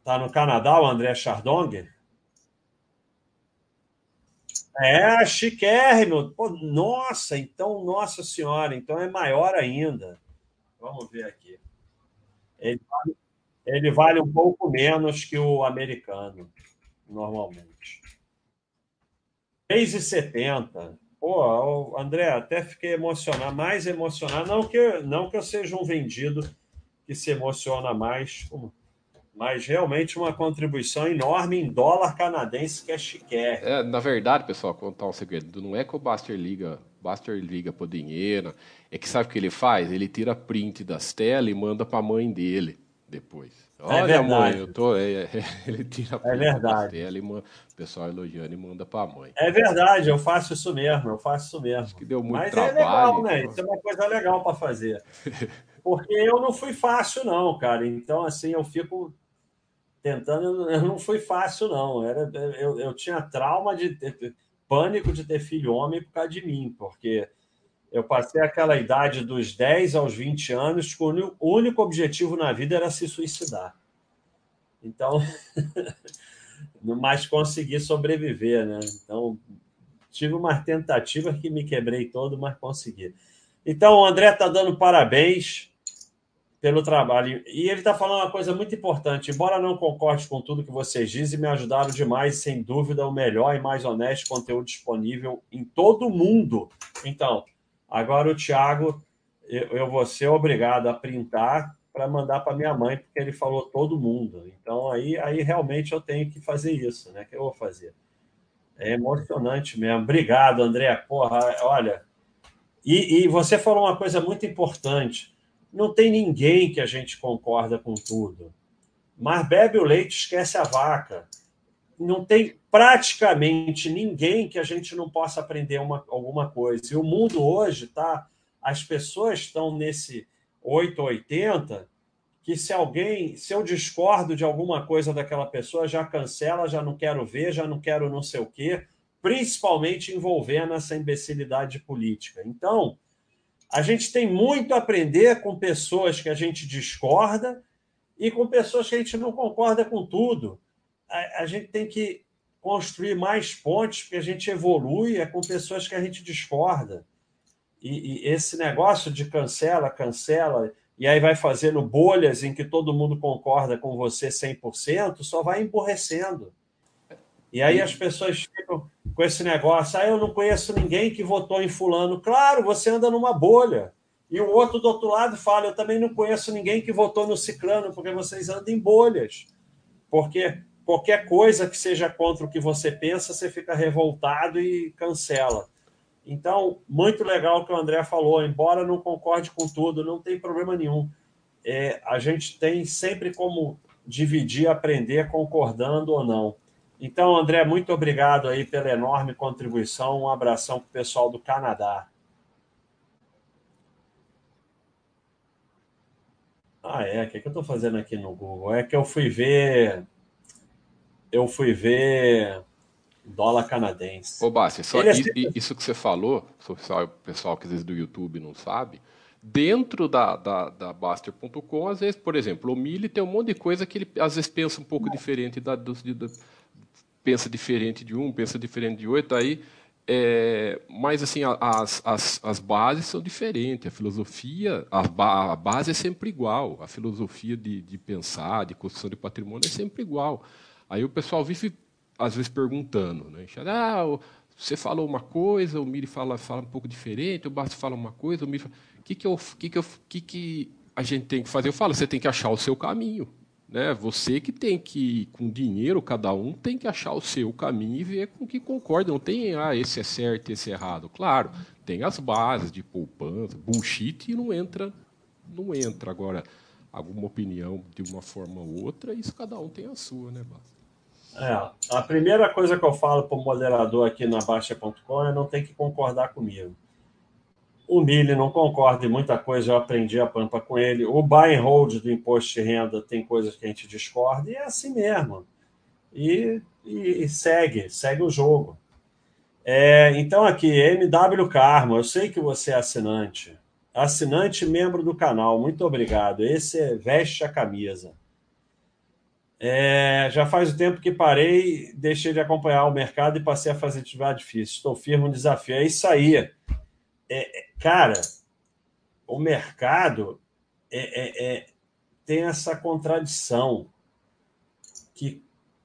Está no Canadá o André Chardong? É, chiquérrimo. Pô, nossa, então, nossa senhora, então é maior ainda. Vamos ver aqui. Ele vale, ele vale um pouco menos que o americano, normalmente. três e setenta. Pô, André, até fiquei emocionado, mais emocionado. Não que, não que eu seja um vendido que se emociona mais... Mas realmente uma contribuição enorme em dólar canadense, que é chiquérrimo. É, na verdade, pessoal, contar um segredo. Não é que o Baster liga, Baster liga pro dinheiro. É que sabe o que ele faz? Ele tira print das telas e manda para a mãe dele depois. Olha, é verdade. Mãe, eu tô. É, é, ele tira a é verdade. Dele, o pessoal elogiando e manda pra mãe. É verdade, eu faço isso mesmo, eu faço isso mesmo. Acho que deu muito Mas trabalho. Mas é legal, né? Então... Isso é uma coisa legal para fazer. Porque eu não fui fácil, não, cara. Então, assim, eu fico tentando. Eu não fui fácil, não. Era, eu, eu tinha trauma de ter, pânico de ter filho homem por causa de mim, porque eu passei aquela idade dos dez aos vinte anos, que o único objetivo na vida era se suicidar. Então, mas consegui sobreviver, né? Então, tive uma tentativa que me quebrei todo, mas consegui. Então, o André está dando parabéns pelo trabalho. E ele está falando uma coisa muito importante. Embora não concorde com tudo que vocês dizem, me ajudaram demais, sem dúvida, o melhor e mais honesto conteúdo disponível em todo o mundo. Então... Agora o Thiago, eu vou ser obrigado a printar para mandar para minha mãe, porque ele falou todo mundo. Então, aí, aí realmente eu tenho que fazer isso, né? Que eu vou fazer. É emocionante mesmo. Obrigado, André. Porra, olha... E, e você falou uma coisa muito importante. Não tem ninguém que a gente concorda com tudo. Mas bebe o leite, esquece a vaca. Não tem praticamente ninguém que a gente não possa aprender uma, alguma coisa. E o mundo hoje, tá? As pessoas estão nesse oito oitenta, que se alguém, se eu discordo de alguma coisa daquela pessoa, já cancela, já não quero ver, já não quero não sei o quê, principalmente envolvendo essa imbecilidade política. Então, a gente tem muito a aprender com pessoas que a gente discorda e com pessoas que a gente não concorda com tudo. A gente tem que construir mais pontes, porque a gente evolui é com pessoas que a gente discorda. E, e esse negócio de cancela, cancela, e aí vai fazendo bolhas em que todo mundo concorda com você cem por cento, só vai emburrecendo. E aí as pessoas ficam com esse negócio, ah, eu não conheço ninguém que votou em fulano. Claro, você anda numa bolha. E o outro do outro lado fala, eu também não conheço ninguém que votou no ciclano, porque vocês andam em bolhas. Porque... Qualquer coisa que seja contra o que você pensa, você fica revoltado e cancela. Então, muito legal o que o André falou, embora não concorde com tudo, não tem problema nenhum. É, a gente tem sempre como dividir, aprender, concordando ou não. Então, André, muito obrigado aí pela enorme contribuição. Um abração para o pessoal do Canadá. Ah, é? O que eu estou fazendo aqui no Google? É que eu fui ver... Eu fui ver dólar canadense. Ô, Bassi, só é isso, sempre... isso que você falou, o pessoal que às vezes do YouTube não sabe, dentro da, da, da Bastter ponto com, às vezes, por exemplo, o Mili tem um monte de coisa que ele às vezes pensa um pouco diferente, da, do, do, pensa diferente de um, pensa diferente de outro, aí, é, mas assim, as, as, as bases são diferentes, a filosofia, a, ba, a base é sempre igual, a filosofia de, de pensar, de construção de patrimônio é sempre igual. Aí o pessoal vive, às vezes, perguntando, né? Ah, você falou uma coisa, o Miri fala, fala um pouco diferente, o Bastter fala uma coisa, o Miri fala... O que, que, eu, que, que, eu, que, que a gente tem que fazer? Eu falo, você tem que achar o seu caminho, né? Você que tem que, com dinheiro, cada um tem que achar o seu caminho e ver com o que concorda. Não tem, ah, esse é certo, esse é errado. Claro, tem as bases de poupança, bullshit, e não entra, não entra agora... alguma opinião de uma forma ou outra, isso cada um tem a sua, né, Bastter? É, a primeira coisa que eu falo para o moderador aqui na Baixa ponto com é não tem que concordar comigo. O Mili não concorda em muita coisa, eu aprendi a pampa com ele. O buy and hold do imposto de renda tem coisas que a gente discorda, e é assim mesmo. E, e, e segue, segue o jogo. É, então aqui, M W Karma, eu sei que você é assinante, assinante membro do canal, muito obrigado. Esse é Veste a Camisa. É, já faz um tempo que parei, deixei de acompanhar o mercado e passei a fazer atividade difícil. Estou firme no desafio. É isso aí. É, cara, o mercado é, é, é, tem essa contradição que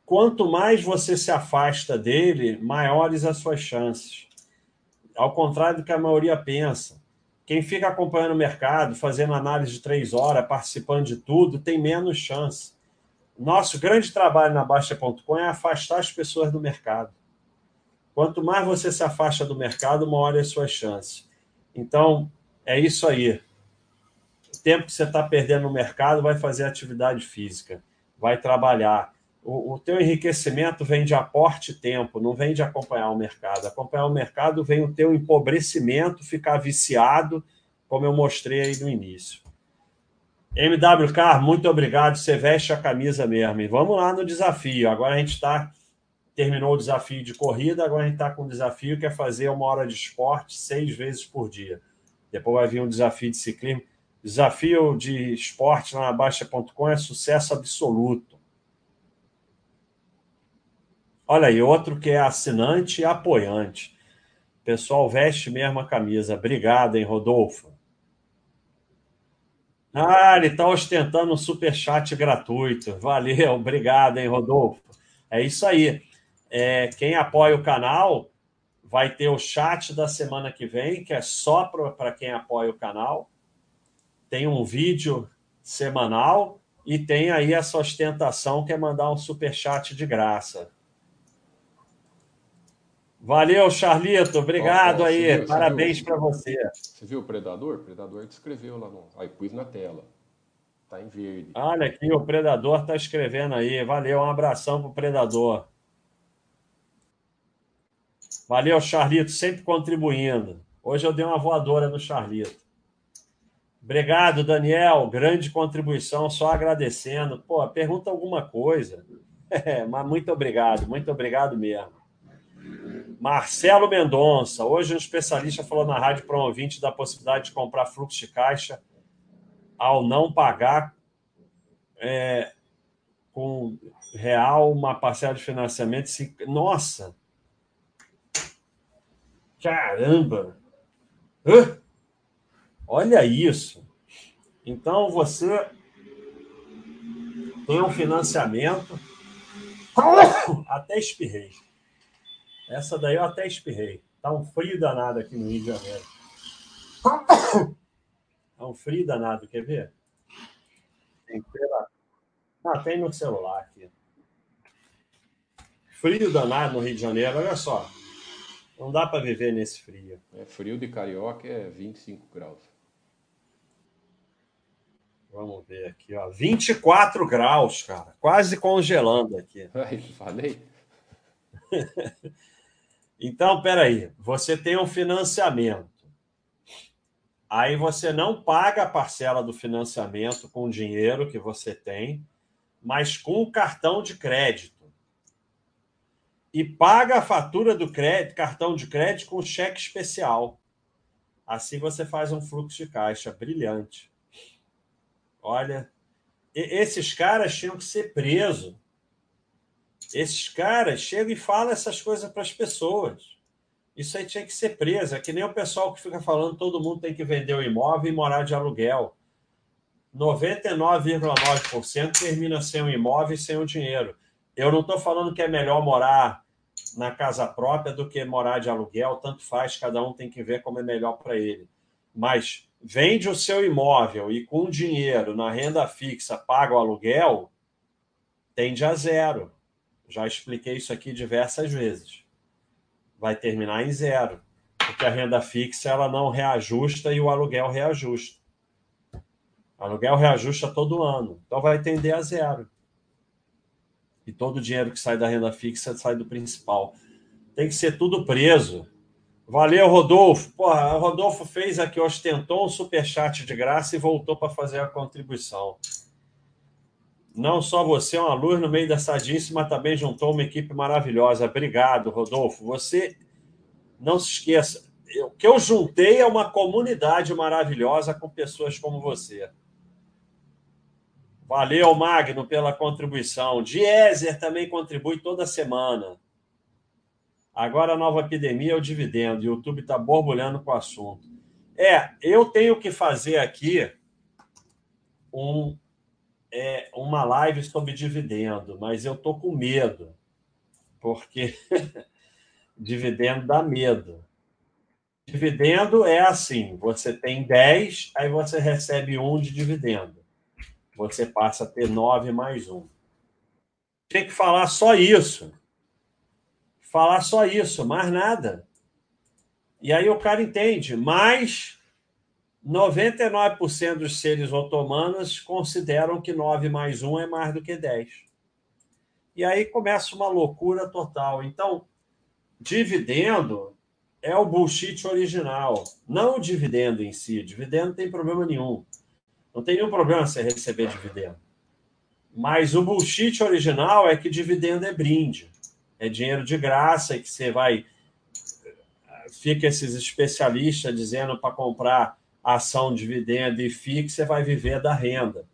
quanto mais você se afasta dele, maiores as suas chances. Ao contrário do que a maioria pensa. Quem fica acompanhando o mercado, fazendo análise de três horas, participando de tudo, tem menos chance. Nosso grande trabalho na Baixa ponto com é afastar as pessoas do mercado. Quanto mais você se afasta do mercado, maior é a sua chance. Então, é isso aí. O tempo que você está perdendo no mercado vai fazer atividade física. vai trabalhar. O, o teu enriquecimento vem de aporte tempo, não vem de acompanhar o mercado. Acompanhar o mercado vem o teu empobrecimento, ficar viciado, como eu mostrei aí no início. M W K, muito obrigado, você veste a camisa mesmo. E vamos lá no desafio. Agora a gente está... Terminou o desafio de corrida, agora a gente está com um desafio que é fazer uma hora de esporte seis vezes por dia. Depois vai vir um desafio de ciclismo. Desafio de esporte lá na Baixa ponto com é sucesso absoluto. Olha aí, outro que é assinante e apoiante. O pessoal veste mesmo a camisa. Obrigado, hein, Rodolfo? Ah, ele está ostentando um superchat gratuito. Valeu, obrigado, hein, Rodolfo? É isso aí. É, quem apoia o canal vai ter o chat da semana que vem, que é só para quem apoia o canal. Tem um vídeo semanal e tem aí essa ostentação que é mandar um superchat de graça. Valeu, Charlito. Obrigado. Nossa, aí. Viu, parabéns para você. Você viu o Predador? O Predador que escreveu lá no... Aí pus na tela. Tá em verde. Olha aqui, o Predador tá escrevendo aí. Valeu, um abração pro Predador. Valeu, Charlito, sempre contribuindo. Hoje eu dei uma voadora no Charlito. Obrigado, Daniel. Grande contribuição, só agradecendo. Pô, pergunta alguma coisa. É, mas muito obrigado, muito obrigado mesmo. Marcelo Mendonça, hoje um especialista falou na rádio para um ouvinte da possibilidade de comprar fluxo de caixa ao não pagar é, com real uma parcela de financiamento. Nossa! Caramba! Hã? Olha isso! Então você tem um financiamento... Até espirrei. Essa daí eu até espirrei. Tá um frio danado aqui no Rio de Janeiro. Tá um frio danado, quer ver? Tem que ter lá. Ah, tem no celular aqui. Frio danado no Rio de Janeiro, olha só. Não dá para viver nesse frio. É, frio de carioca é vinte e cinco graus. Vamos ver aqui, ó. vinte e quatro graus, cara. Quase congelando aqui. Ai, falei. Então, peraí, você tem um financiamento, aí você não paga a parcela do financiamento com o dinheiro que você tem, mas com o cartão de crédito, e paga a fatura do crédito, cartão de crédito com cheque especial. Assim você faz um fluxo de caixa brilhante. Olha, esses caras tinham que ser presos. Esses caras chegam e falam essas coisas para as pessoas. Isso aí tinha que ser preso. É que nem o pessoal que fica falando todo mundo tem que vender o imóvel e morar de aluguel. noventa e nove vírgula nove por cento termina sem o imóvel e sem o dinheiro. Eu não estou falando que é melhor morar na casa própria do que morar de aluguel. Tanto faz, cada um tem que ver como é melhor para ele. Mas vende o seu imóvel e com dinheiro na renda fixa paga o aluguel, tende a zero. Já expliquei isso aqui diversas vezes. Vai terminar em zero, porque a renda fixa ela não reajusta e o aluguel reajusta. O aluguel reajusta todo ano, então vai tender a zero. E todo o dinheiro que sai da renda fixa sai do principal. Tem que ser tudo preso. Valeu, Rodolfo. Porra, o Rodolfo fez aqui, ostentou um superchat de graça e voltou para fazer a contribuição. Não só você é uma luz no meio da sardinice, mas também juntou uma equipe maravilhosa. Obrigado, Rodolfo. Você, não se esqueça, o que eu juntei é uma comunidade maravilhosa com pessoas como você. Valeu, Magno, pela contribuição. Diezer também contribui toda semana. Agora a nova epidemia é o dividendo. O YouTube está borbulhando com o assunto. É, eu tenho que fazer aqui um... É uma live sobre dividendo, mas eu estou com medo, porque dividendo dá medo. Dividendo é assim, você tem dez, aí você recebe um de dividendo. Você passa a ter nove mais um. Tem que falar só isso. Falar só isso, mais nada. E aí o cara entende, mas noventa e nove por cento dos seres otomanos consideram que nove mais um é mais do que dez. E aí começa uma loucura total. Então, dividendo é o bullshit original, não o dividendo em si. Dividendo não tem problema nenhum. Não tem nenhum problema você receber dividendo. Mas o bullshit original é que dividendo é brinde. É dinheiro de graça e que você vai... Fica esses especialistas dizendo para comprar ação, dividendo e F I I C, você vai viver da renda.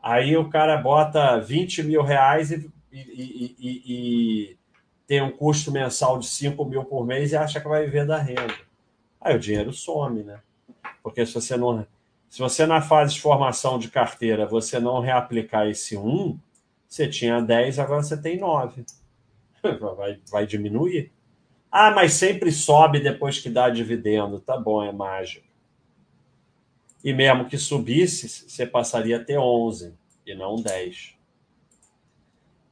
Aí o cara bota vinte mil reais e, e, e, e, e tem um custo mensal de cinco mil por mês e acha que vai viver da renda. Aí o dinheiro some, né? Porque se você não... Se você, na fase de formação de carteira, você não reaplicar esse um, você tinha dez, agora você tem nove. Vai, vai diminuir. Ah, mas sempre sobe depois que dá dividendo. Tá bom, é mágico. E mesmo que subisse, você passaria a ter onze e não dez.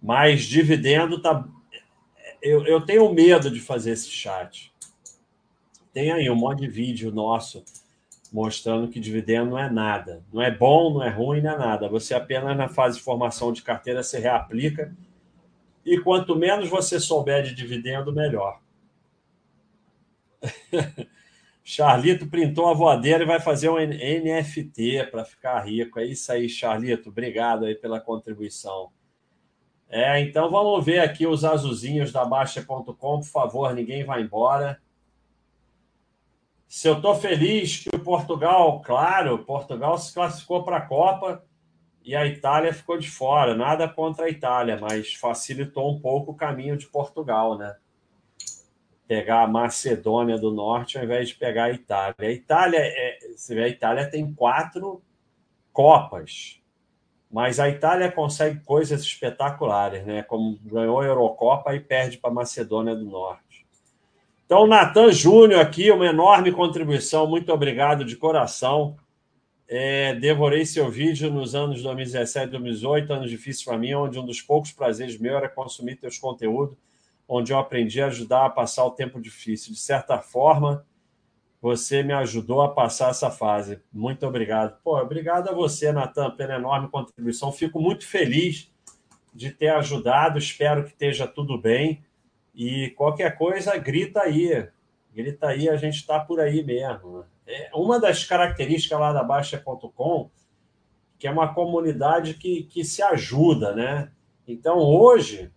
Mas dividendo tá... Eu, eu tenho medo de fazer esse chat. Tem aí um monte de vídeo nosso... mostrando que dividendo não é nada. Não é bom, não é ruim, não é nada. Você apenas na fase de formação de carteira se reaplica e quanto menos você souber de dividendo, melhor. Charlito printou a voadeira e vai fazer um N F T para ficar rico. É isso aí, Charlito. Obrigado aí pela contribuição. É, então vamos ver aqui os azulzinhos da Baixa ponto com. Por favor, ninguém vai embora. Se eu estou feliz que o Portugal, claro, Portugal se classificou para a Copa e a Itália ficou de fora. Nada contra a Itália, mas facilitou um pouco o caminho de Portugal, né? Pegar a Macedônia do Norte ao invés de pegar a Itália. A Itália, é, você vê, a Itália tem quatro Copas, mas a Itália consegue coisas espetaculares, né? Como ganhou a Eurocopa e perde para a Macedônia do Norte. Então, Natan Júnior aqui, uma enorme contribuição, muito obrigado de coração. É, devorei seu vídeo nos anos dois mil e dezessete, dois mil e dezoito, anos difíceis para mim, onde um dos poucos prazeres meu era consumir teus conteúdos, onde eu aprendi a ajudar a passar o tempo difícil. De certa forma, você me ajudou a passar essa fase. Muito obrigado. Pô, obrigado a você, Natan, pela enorme contribuição. Fico muito feliz de ter ajudado, espero que esteja tudo bem. E qualquer coisa, grita aí. Grita aí, a gente está por aí mesmo. É uma das características lá da Baixa ponto com, que é uma comunidade que, que se ajuda, né? Então, hoje,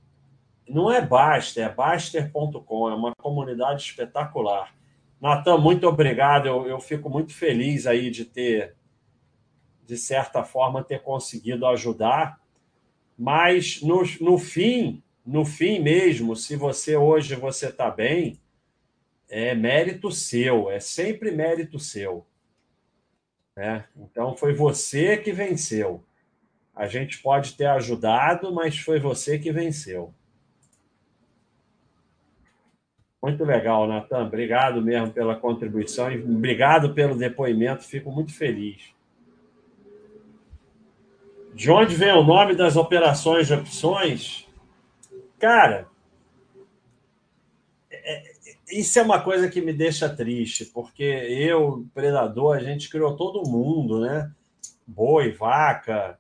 não é Baster, é Bastter ponto com. É uma comunidade espetacular. Natan, muito obrigado. Eu, eu fico muito feliz aí de ter, de certa forma, ter conseguido ajudar. Mas, no, no fim... No fim mesmo, se você hoje você está bem, é mérito seu, é sempre mérito seu. Né? Então, foi você que venceu. A gente pode ter ajudado, mas foi você que venceu. Muito legal, Natan. Obrigado mesmo pela contribuição e obrigado pelo depoimento. Fico muito feliz. De onde vem o nome das operações de opções? Cara, isso é uma coisa que me deixa triste, porque eu, Predador, a gente criou todo mundo, né? Boi, vaca,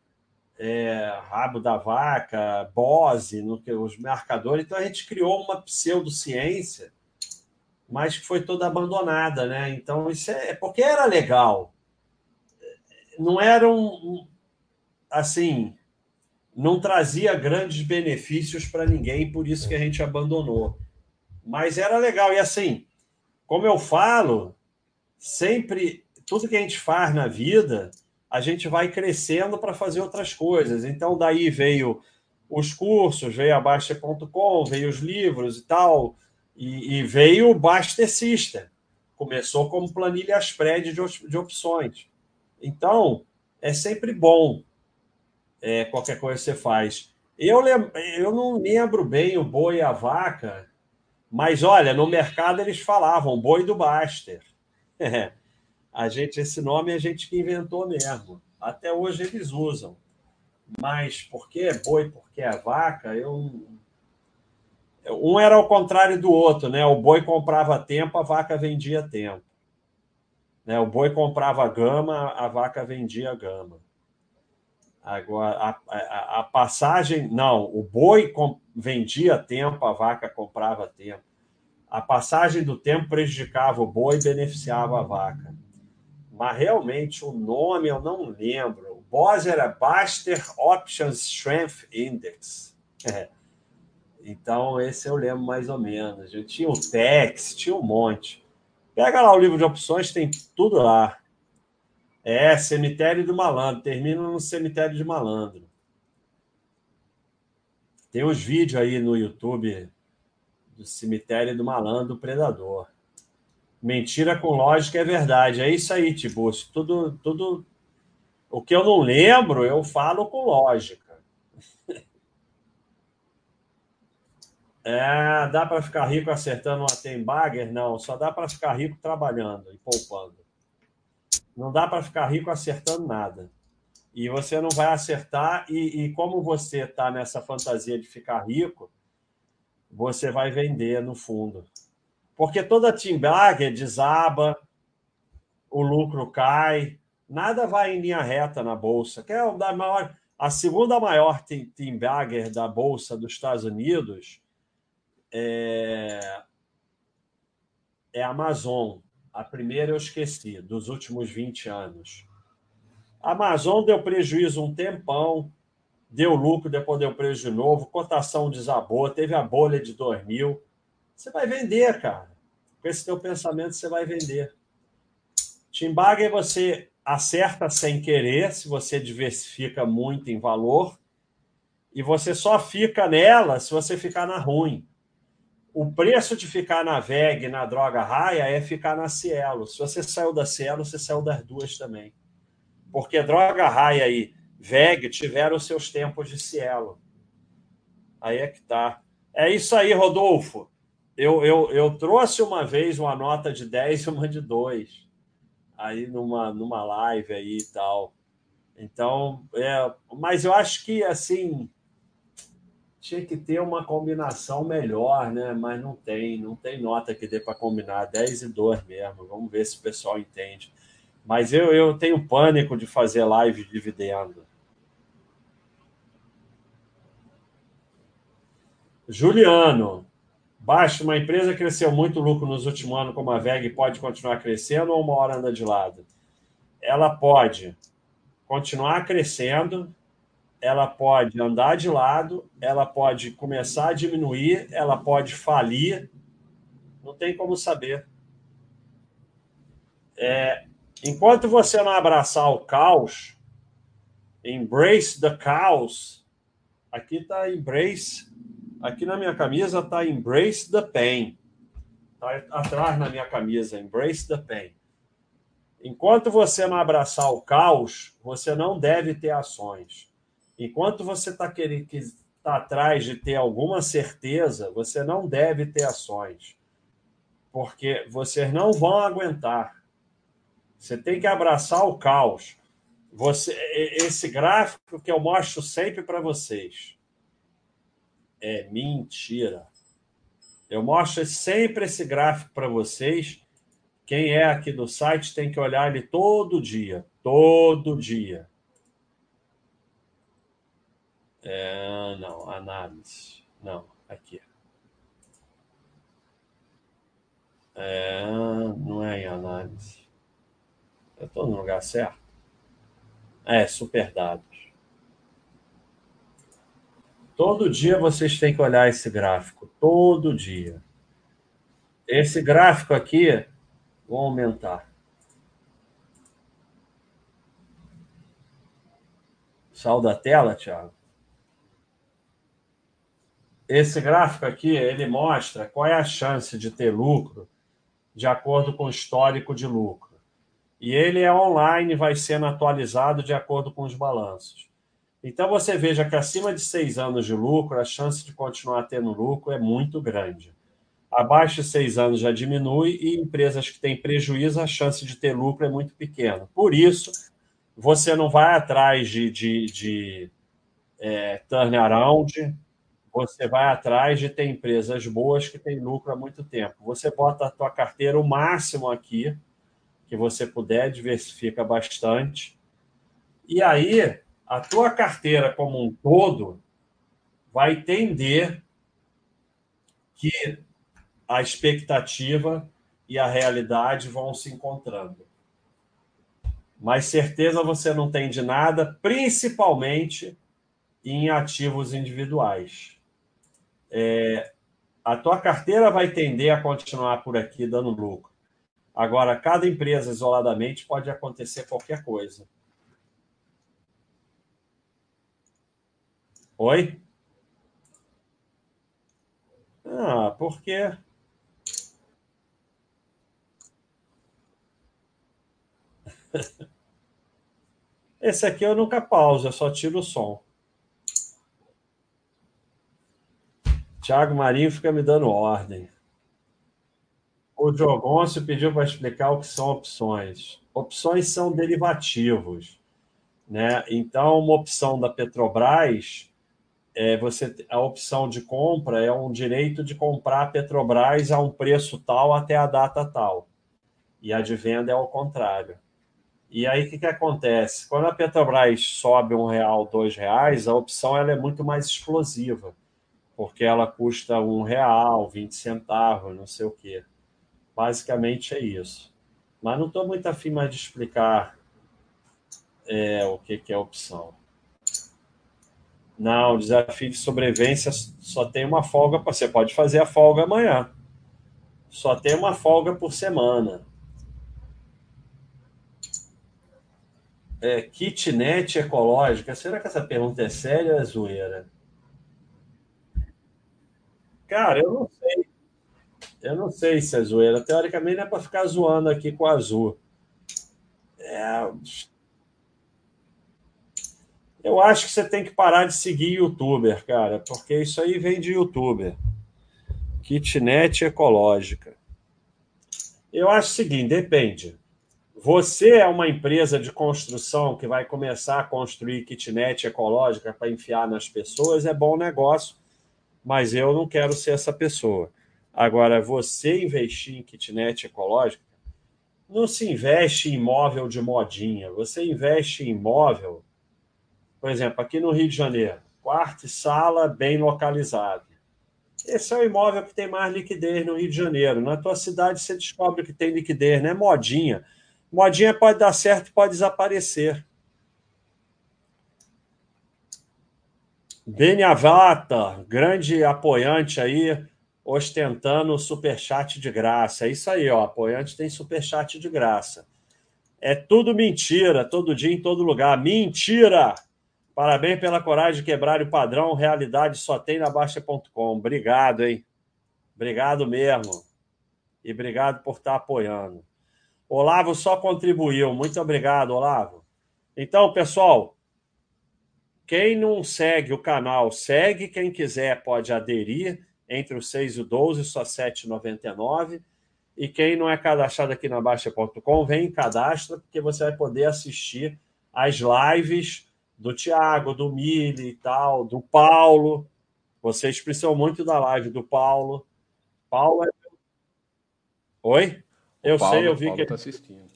é, rabo da vaca, bose, no, os marcadores. Então, a gente criou uma pseudociência, mas que foi toda abandonada, né? Então, isso é... Porque era legal. Não era um... Assim... não trazia grandes benefícios para ninguém, por isso que a gente abandonou. Mas era legal. E assim, como eu falo, sempre, tudo que a gente faz na vida, a gente vai crescendo para fazer outras coisas. Então, daí veio os cursos, veio a Baixa ponto com, veio os livros e tal, e, e veio o Baixa System. Começou como planilha Aspreads de, de opções. Então, é sempre bom. É, qualquer coisa que você faz. Eu, lembro, eu não lembro bem o boi e a vaca, mas, olha, no mercado eles falavam boi do Baster. É. A gente, esse nome a gente que inventou mesmo. Até hoje eles usam. Mas por que é boi, por que é vaca? Eu... Um era ao contrário do outro, né? O boi comprava tempo, a vaca vendia tempo. Né? O boi comprava a gama, a vaca vendia a gama. Agora, a, a, a passagem... Não, o boi com, vendia tempo, a vaca comprava tempo. A passagem do tempo prejudicava o boi e beneficiava a vaca. Mas, realmente, o nome eu não lembro. O B O S era Bastter Options Strength Index. É. Então, esse eu lembro mais ou menos. Eu tinha o T E X, tinha um monte. Pega lá o livro de opções, tem tudo lá. É, cemitério do malandro. Termina no cemitério de malandro. Tem uns vídeos aí no YouTube do cemitério do malandro, do Predador. Mentira com lógica é verdade. É isso aí, Tibúcio. Tudo, tudo... O que eu não lembro, eu falo com lógica. É, dá para ficar rico acertando uma Tenbagger? Não, só dá para ficar rico trabalhando e poupando. Não dá para ficar rico acertando nada. E você não vai acertar, e, e como você está nessa fantasia de ficar rico, você vai vender no fundo. Porque toda Tenbagger desaba, o lucro cai, nada vai em linha reta na Bolsa. Que é a, maior, a segunda maior Tenbagger da Bolsa dos Estados Unidos é, é a Amazon. A primeira eu esqueci, dos últimos vinte anos. A Amazon deu prejuízo um tempão, deu lucro, depois deu prejuízo de novo, cotação desabou, teve a bolha de dois mil. Você vai vender, cara. Com esse teu pensamento, você vai vender. Tenbagger você acerta sem querer, se você diversifica muito em valor, e você só fica nela se você ficar na ruim. O preço de ficar na W E G, na Droga Raia, é ficar na Cielo. Se você saiu da Cielo, você saiu das duas também. Porque Droga Raia e W E G tiveram seus tempos de Cielo. Aí é que tá. É isso aí, Rodolfo. Eu, eu, eu trouxe uma vez uma nota de dez e uma de dois. Aí numa, numa live aí e tal. Então, é, mas eu acho que, assim... Tinha que ter uma combinação melhor, né? Mas não tem, não tem nota que dê para combinar, dez e dois mesmo. Vamos ver se o pessoal entende. Mas eu, eu tenho pânico de fazer live de dividendo. Juliano, Baixo, uma empresa cresceu muito lucro nos últimos anos, como a W E G, pode continuar crescendo ou uma hora anda de lado? Ela pode continuar crescendo, ela pode andar de lado, ela pode começar a diminuir, ela pode falir, não tem como saber. É, enquanto você não abraçar o caos, embrace the chaos, aqui está embrace, aqui na minha camisa está embrace the pain, está atrás na minha camisa, embrace the pain. Enquanto você não abraçar o caos, você não deve ter ações. Enquanto você está tá atrás de ter alguma certeza, você não deve ter ações, porque vocês não vão aguentar. Você tem que abraçar o caos. Você, esse gráfico que eu mostro sempre para vocês é mentira. Eu mostro sempre esse gráfico para vocês. Quem é aqui do site tem que olhar ele todo dia, todo dia. É, não, análise. Não, aqui. É, não é em análise. Eu estou no lugar certo? É, super dados. Todo dia vocês têm que olhar esse gráfico. Todo dia. Esse gráfico aqui, vou aumentar. Saiu da tela, Thiago? Esse gráfico aqui, ele mostra qual é a chance de ter lucro de acordo com o histórico de lucro. E ele é online, vai sendo atualizado de acordo com os balanços. Então, você veja que acima de seis anos de lucro, a chance de continuar tendo lucro é muito grande. Abaixo de seis anos já diminui e empresas que têm prejuízo, a chance de ter lucro é muito pequena. Por isso, você não vai atrás de, de, de é, turnaround. Você vai atrás de ter empresas boas que têm lucro há muito tempo. Você bota a tua carteira o máximo aqui, que você puder, diversifica bastante. E aí, a tua carteira como um todo vai entender que a expectativa e a realidade vão se encontrando. Mas certeza você não tem de nada, principalmente em ativos individuais. É, a tua carteira vai tender a continuar por aqui dando lucro. Agora, cada empresa isoladamente pode acontecer qualquer coisa. Oi? Ah, por quê? Esse aqui eu nunca pauso, eu só tiro o som. Thiago Marinho fica me dando ordem. O Diogoncio pediu para explicar o que são opções. Opções são derivativos, né? Então, uma opção da Petrobras... É, você, a opção de compra é um direito de comprar a Petrobras a um preço tal até a data tal. E a de venda é ao contrário. E aí o que, que acontece? Quando a Petrobras sobe um real, dois reais, a opção ela é muito mais explosiva, porque ela custa um real, vinte centavos, não sei o quê. Basicamente é isso. Mas não estou muito afim mais de explicar é, o que, que é opção. Não, o desafio de sobrevivência só tem uma folga. Você pode fazer a folga amanhã. Só tem uma folga por semana. É, kitnet ecológica. Será que essa pergunta é séria ou é zoeira? Cara, eu não sei. Eu não sei se é zoeira. Teoricamente não é para ficar zoando aqui com a Azul. É... Eu acho que você tem que parar de seguir youtuber, cara, porque isso aí vem de youtuber. Kitnet ecológica. Eu acho o seguinte, depende. Você é uma empresa de construção que vai começar a construir kitnet ecológica para enfiar nas pessoas, é bom negócio, mas eu não quero ser essa pessoa. Agora, você investir em kitnet ecológica, não se investe em imóvel de modinha, você investe em imóvel... Por exemplo, aqui no Rio de Janeiro, quarto e sala bem localizado. Esse é o imóvel que tem mais liquidez no Rio de Janeiro. Na tua cidade você descobre que tem liquidez, né? Modinha. Modinha pode dar certo e pode desaparecer. Beniavata, grande apoiante aí, ostentando superchat de graça. É isso aí, ó. Apoiante tem superchat de graça. É tudo mentira, todo dia, em todo lugar. Mentira! Parabéns pela coragem de quebrar o padrão. Realidade só tem na Baixa ponto com. Obrigado, hein? Obrigado mesmo. E obrigado por estar apoiando. Olavo só contribuiu. Muito obrigado, Olavo. Então, pessoal, quem não segue o canal, segue. Quem quiser pode aderir entre os seis e o doze, só sete reais e noventa e nove centavos. E quem não é cadastrado aqui na Baixa ponto com, vem e cadastra, porque você vai poder assistir as lives... do Thiago, do Mili e tal, do Paulo. Vocês precisam muito da live do Paulo. Paulo é... Oi? Eu Paulo, sei, eu vi Paulo que... Ele... Tá assistindo.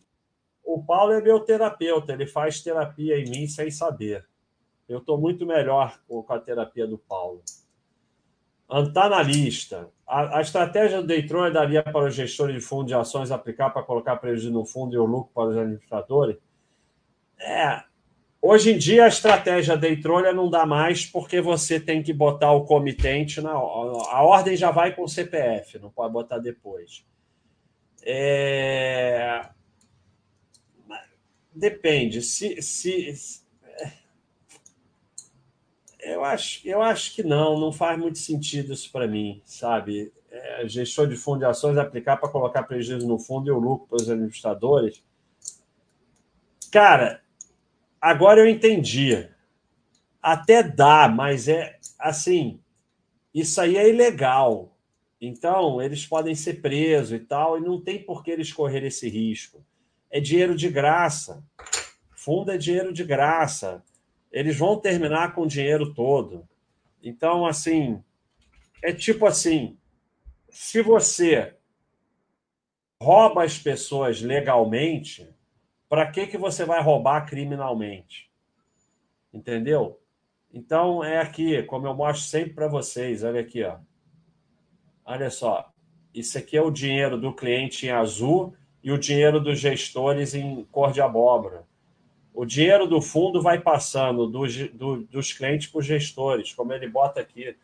O Paulo é meu terapeuta, ele faz terapia em mim sem saber. Eu estou muito melhor com a terapia do Paulo. Antanalista. A, a estratégia do Daytron daria para os gestores de fundo de ações aplicar para colocar prejuízo no fundo e o lucro para os administradores? É... Hoje em dia, a estratégia day trolha não dá mais porque você tem que botar o comitente na ordem. A ordem já vai com o C P F, não pode botar depois. É... Depende. Se, se... Eu, acho, eu acho que não, não faz muito sentido isso para mim, sabe? É, gestor de fundo de ações aplicar para colocar prejuízo no fundo e o lucro para os administradores. Cara... Agora eu entendi. Até dá, mas é assim, isso aí é ilegal. Então, eles podem ser presos e tal, e não tem por que eles correrem esse risco. É dinheiro de graça. Fundo é dinheiro de graça. Eles vão terminar com o dinheiro todo. Então, assim, é tipo assim, se você rouba as pessoas legalmente, para que, que você vai roubar criminalmente? Entendeu? Então, é aqui, como eu mostro sempre para vocês, olha aqui, ó. Olha só, isso aqui é o dinheiro do cliente em azul e o dinheiro dos gestores em cor de abóbora. O dinheiro do fundo vai passando do, do, dos clientes para os gestores, como ele bota aqui.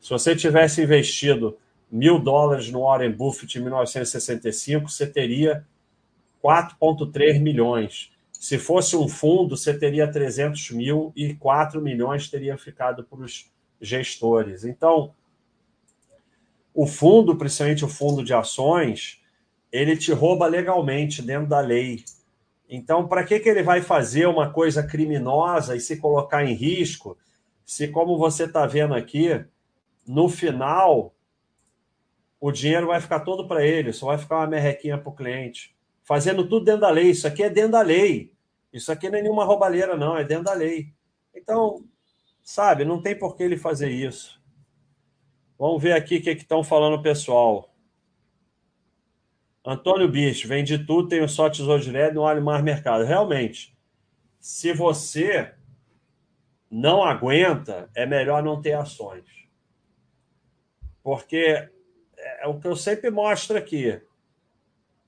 Se você tivesse investido mil dólares no Warren Buffett em mil novecentos e sessenta e cinco, você teria quatro vírgula três milhões. Se fosse um fundo, você teria trezentos mil e quatro milhões teria ficado para os gestores. Então, o fundo, principalmente o fundo de ações, ele te rouba legalmente dentro da lei. Então, para que, que ele vai fazer uma coisa criminosa e se colocar em risco, se, como você está vendo aqui, no final, o dinheiro vai ficar todo para ele, só vai ficar uma merrequinha para o cliente. Fazendo tudo dentro da lei. Isso aqui é dentro da lei. Isso aqui não é nenhuma roubalheira, não. É dentro da lei. Então, sabe, não tem por que ele fazer isso. Vamos ver aqui o que estão falando, pessoal. Antônio Bicho, vende tudo, tenho só tesouro direto, não olho mais mercado. Realmente, se você não aguenta, é melhor não ter ações. Porque é o que eu sempre mostro aqui.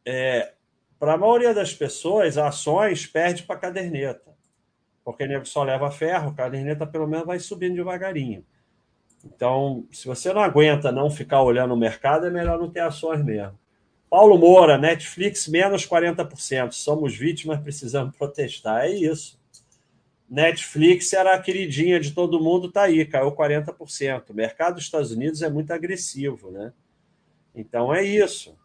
É, para a maioria das pessoas, ações perde para a caderneta. Porque o nego só leva ferro, a caderneta pelo menos vai subindo devagarinho. Então, se você não aguenta não ficar olhando o mercado, é melhor não ter ações mesmo. Paulo Moura, Netflix, menos quarenta por cento. Somos vítimas, precisamos protestar. É isso. Netflix era a queridinha de todo mundo, está aí, caiu quarenta por cento. O mercado dos Estados Unidos é muito agressivo, né? Então, é isso.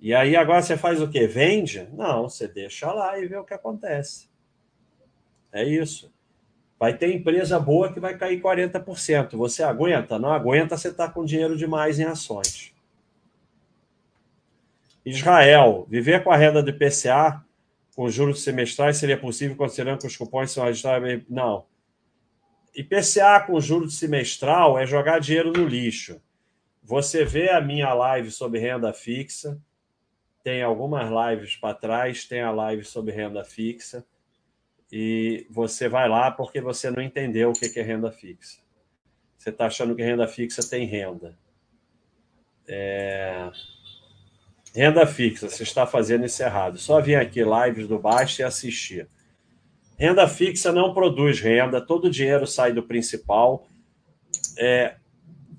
E aí, agora você faz o quê? Vende? Não, você deixa lá e vê o que acontece. É isso. Vai ter empresa boa que vai cair quarenta por cento. Você aguenta? Não aguenta, você está com dinheiro demais em ações. Israel, viver com a renda do I P C A com juros semestrais seria possível considerando que os cupons são ajustados? Não. I P C A com juros semestral é jogar dinheiro no lixo. Você vê a minha live sobre renda fixa, tem algumas lives para trás, tem a live sobre renda fixa, e você vai lá porque você não entendeu o que é renda fixa. Você está achando que renda fixa tem renda. É... Renda fixa, você está fazendo isso errado. Só vim aqui, lives do Baixa e assistir. Renda fixa não produz renda, todo o dinheiro sai do principal. É,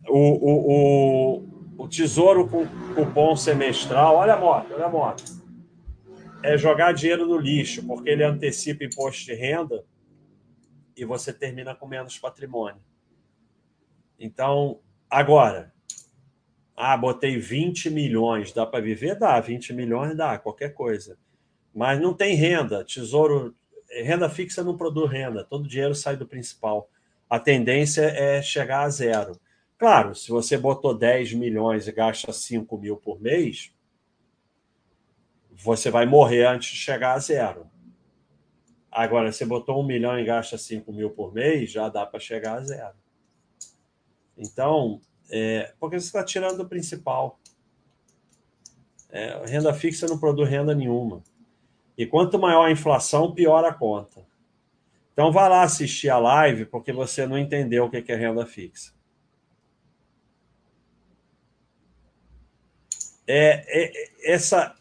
o, o, o, o tesouro com cupom semestral, olha a moto, olha a moto. É jogar dinheiro no lixo, porque ele antecipa imposto de renda e você termina com menos patrimônio. Então, agora... Ah, botei vinte milhões, dá para viver? Dá, vinte milhões dá, qualquer coisa. Mas não tem renda, tesouro... Renda fixa não produz renda, todo dinheiro sai do principal. A tendência é chegar a zero. Claro, se você botou dez milhões e gasta cinco mil por mês, você vai morrer antes de chegar a zero. Agora, se você botou um milhão e gasta cinco mil por mês, já dá para chegar a zero. Então... É, porque você está tirando do principal. É, renda fixa não produz renda nenhuma. E quanto maior a inflação, pior a conta. Então vá lá assistir a live, porque você não entendeu o que é renda fixa. É, é, essa,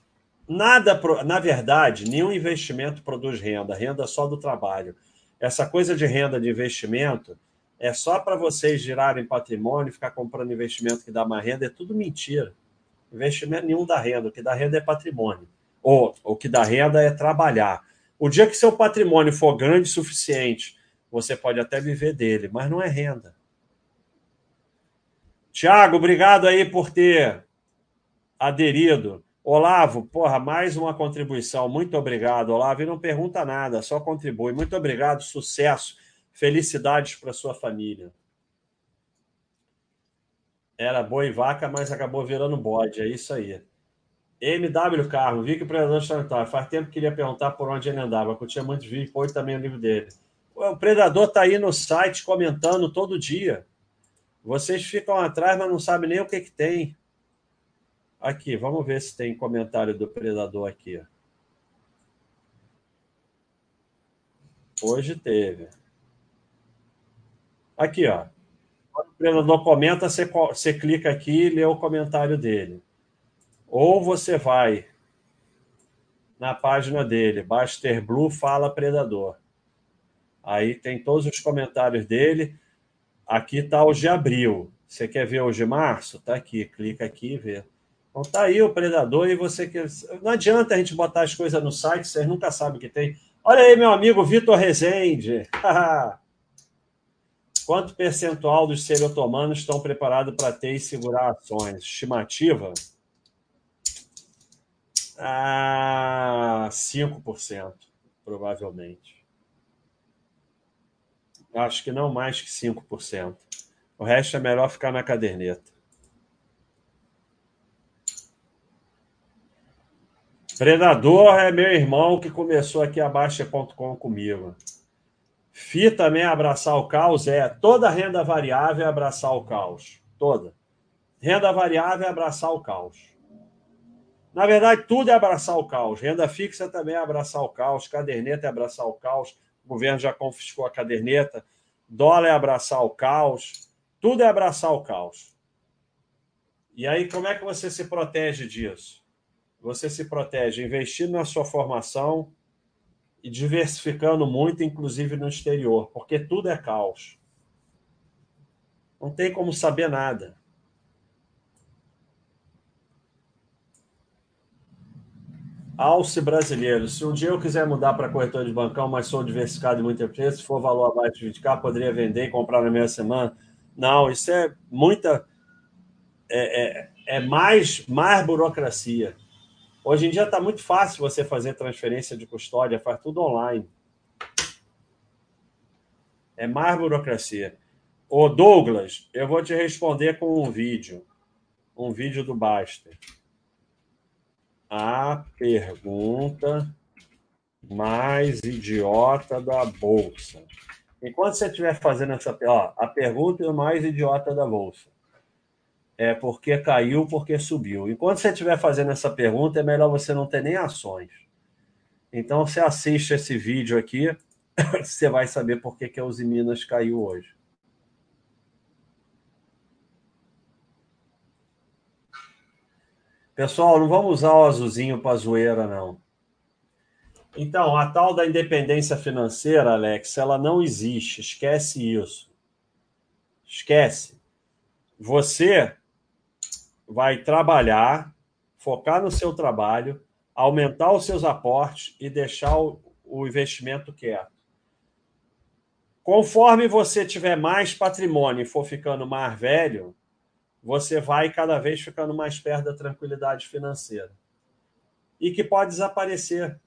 nada, na verdade, nenhum investimento produz renda. Renda só do trabalho. Essa coisa de renda de investimento... É só para vocês girarem patrimônio, ficar comprando investimento que dá mais renda, é tudo mentira. Investimento nenhum dá renda, o que dá renda é patrimônio. Ou o que dá renda é trabalhar. O dia que seu patrimônio for grande o suficiente, você pode até viver dele, mas não é renda. Thiago, obrigado aí por ter aderido. Olavo, porra, mais uma contribuição. Muito obrigado, Olavo. E não pergunta nada, só contribui. Muito obrigado, sucesso. Felicidades para sua família. Era boi e vaca, mas acabou virando bode. É isso aí. M W Carmo, vi que o Predador está. Faz tempo que queria perguntar por onde ele andava. Curtia muito vídeo, pôs também o livro dele. O Predador está aí no site comentando todo dia. Vocês ficam atrás, mas não sabem nem o que, que tem. Aqui, vamos ver se tem comentário do Predador aqui. Hoje teve. Aqui, ó. Quando o Predador comenta, você, você clica aqui e lê o comentário dele. Ou você vai na página dele, Baster Blue Fala Predador. Aí tem todos os comentários dele. Aqui está o de abril. Você quer ver o de março? Está aqui. Clica aqui e vê. Então está aí o Predador e você quer... Não adianta a gente botar as coisas no site, vocês nunca sabem o que tem. Olha aí, meu amigo Vitor Rezende. Quanto percentual dos seres otomanos estão preparados para ter e segurar ações? Estimativa? Ah, cinco por cento, provavelmente. Acho que não mais que cinco por cento. O resto é melhor ficar na caderneta. Predador é meu irmão que começou aqui a Baixa ponto com comigo. F I também é abraçar o caos? É. Toda renda variável é abraçar o caos. Toda. Renda variável é abraçar o caos. Na verdade, tudo é abraçar o caos. Renda fixa também é abraçar o caos. Caderneta é abraçar o caos. O governo já confiscou a caderneta. Dólar é abraçar o caos. Tudo é abraçar o caos. E aí, como é que você se protege disso? Você se protege investindo na sua formação e diversificando muito, inclusive no exterior, porque tudo é caos. Não tem como saber nada. Alce brasileiro. Se um dia eu quiser mudar para corretor de bancão, mas sou diversificado em muita empresa, se for valor abaixo de vinte mil, poderia vender e comprar na mesma semana? Não, isso é muita... É, é, é mais, mais burocracia. Hoje em dia está muito fácil você fazer transferência de custódia, faz tudo online. É mais burocracia. Ô, Douglas, eu vou te responder com um vídeo. Um vídeo do Baster. A pergunta mais idiota da Bolsa. Enquanto você estiver fazendo essa... Ó, a pergunta mais idiota da Bolsa. É porque caiu, porque subiu. Enquanto você estiver fazendo essa pergunta, é melhor você não ter nem ações. Então, você assiste esse vídeo aqui, você vai saber por que a Uzi Minas caiu hoje. Pessoal, não vamos usar o azulzinho para zoeira, não. Então, a tal da independência financeira, Alex, ela não existe. Esquece isso. Esquece. Você vai trabalhar, focar no seu trabalho, aumentar os seus aportes e deixar o, o investimento quieto. Conforme você tiver mais patrimônio e for ficando mais velho, você vai cada vez ficando mais perto da tranquilidade financeira. E que pode desaparecer.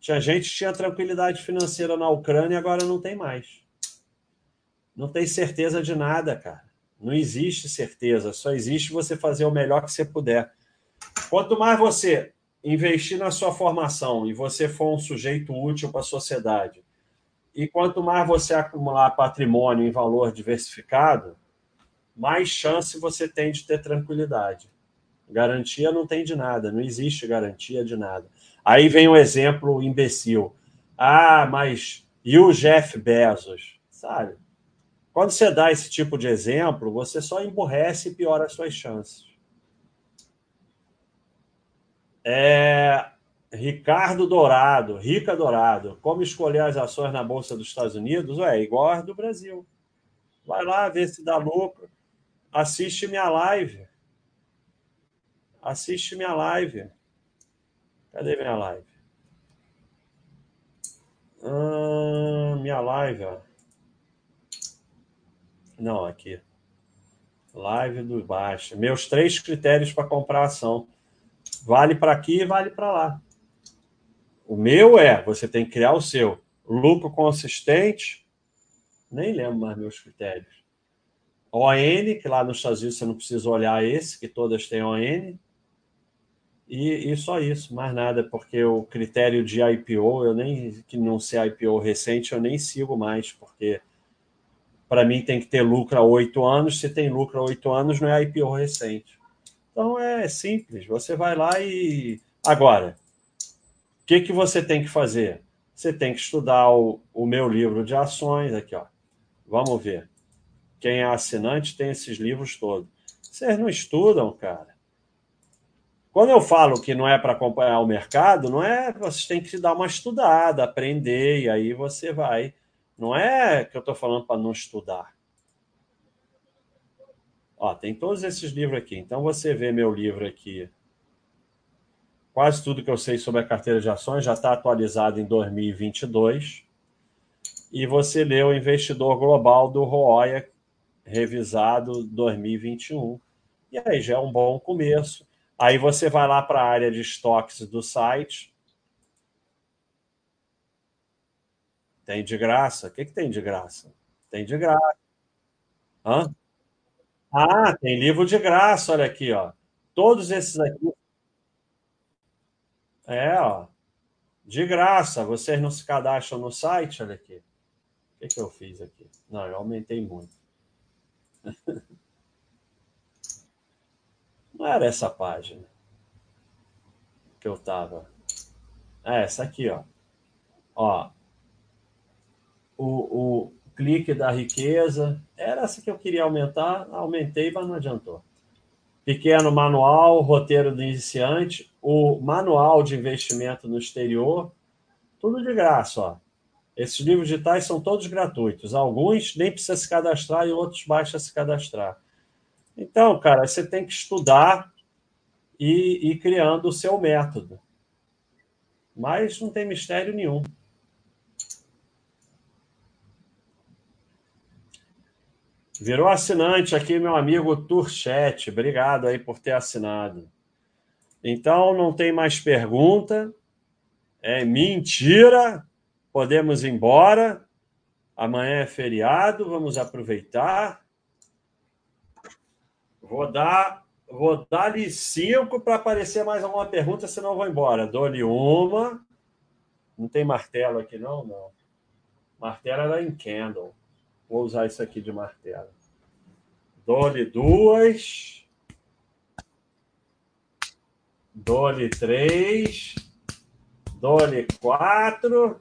Tinha gente que tinha tranquilidade financeira na Ucrânia e agora não tem mais. Não tem certeza de nada, cara. Não existe certeza, só existe você fazer o melhor que você puder. Quanto mais você investir na sua formação e você for um sujeito útil para a sociedade, e quanto mais você acumular patrimônio em valor diversificado, mais chance você tem de ter tranquilidade. Garantia não tem de nada, não existe garantia de nada. Aí vem um exemplo imbecil. Ah, mas e o Jeff Bezos? Sabe? Quando você dá esse tipo de exemplo, você só emburrece e piora as suas chances. É... Ricardo Dourado, Rica Dourado, como escolher as ações na Bolsa dos Estados Unidos? É igual a do Brasil. Vai lá, vê se dá lucro. Assiste minha live. Assiste minha live. Cadê minha live? Hum, minha live, ó. Não, aqui. Live do Baixa. Meus três critérios para comprar ação. Vale para aqui e vale para lá. O meu é, você tem que criar o seu. Lucro consistente. Nem lembro mais meus critérios. O N, que lá nos Estados Unidos você não precisa olhar esse, que todas têm O N. E, e só isso, mais nada, porque o critério de I P O, eu nem que não ser I P O recente, eu nem sigo mais, porque... Para mim, tem que ter lucro há oito anos. Se tem lucro há oito anos, não é I P O recente. Então é simples, você vai lá e... Agora, o que, que você tem que fazer? Você tem que estudar o, o meu livro de ações, aqui, ó. Vamos ver. Quem é assinante tem esses livros todos. Vocês não estudam, cara. Quando eu falo que não é para acompanhar o mercado, não é, vocês têm que dar uma estudada, aprender, e aí você vai. Não é que eu estou falando para não estudar. Ó, tem todos esses livros aqui. Então, você vê meu livro aqui. Quase tudo que eu sei sobre a carteira de ações já está atualizado em dois mil e vinte e dois. E você lê o Investidor Global do O'Hare, revisado dois mil e vinte e um. E aí já é um bom começo. Aí você vai lá para a área de estoques do site. Tem de graça? O que, que tem de graça? Tem de graça. Hã? Ah, tem livro de graça, olha aqui, ó. Todos esses aqui. É, ó. De graça. Vocês não se cadastram no site, olha aqui. O que, que eu fiz aqui? Não, eu aumentei muito. Não era essa página que eu tava. É essa aqui, ó. Ó. O... o... clique da riqueza, era essa que eu queria aumentar, aumentei, mas não adiantou. Pequeno manual, roteiro do iniciante, o manual de investimento no exterior, tudo de graça, ó. Esses livros digitais são todos gratuitos, alguns nem precisa se cadastrar e outros basta se cadastrar. Então, cara, você tem que estudar e ir criando o seu método. Mas não tem mistério nenhum. Virou assinante aqui, meu amigo Turchet. Obrigado aí por ter assinado. Então, não tem mais pergunta. É mentira. Podemos ir embora. Amanhã é feriado. Vamos aproveitar. Vou dar, vou dar-lhe cinco para aparecer mais alguma pergunta, senão eu vou embora. Dou-lhe uma. Não tem martelo aqui, não? Não. Martelo era em candle. Vou usar isso aqui de martelo. Dou-lhe duas. Dou-lhe três. Dou-lhe quatro.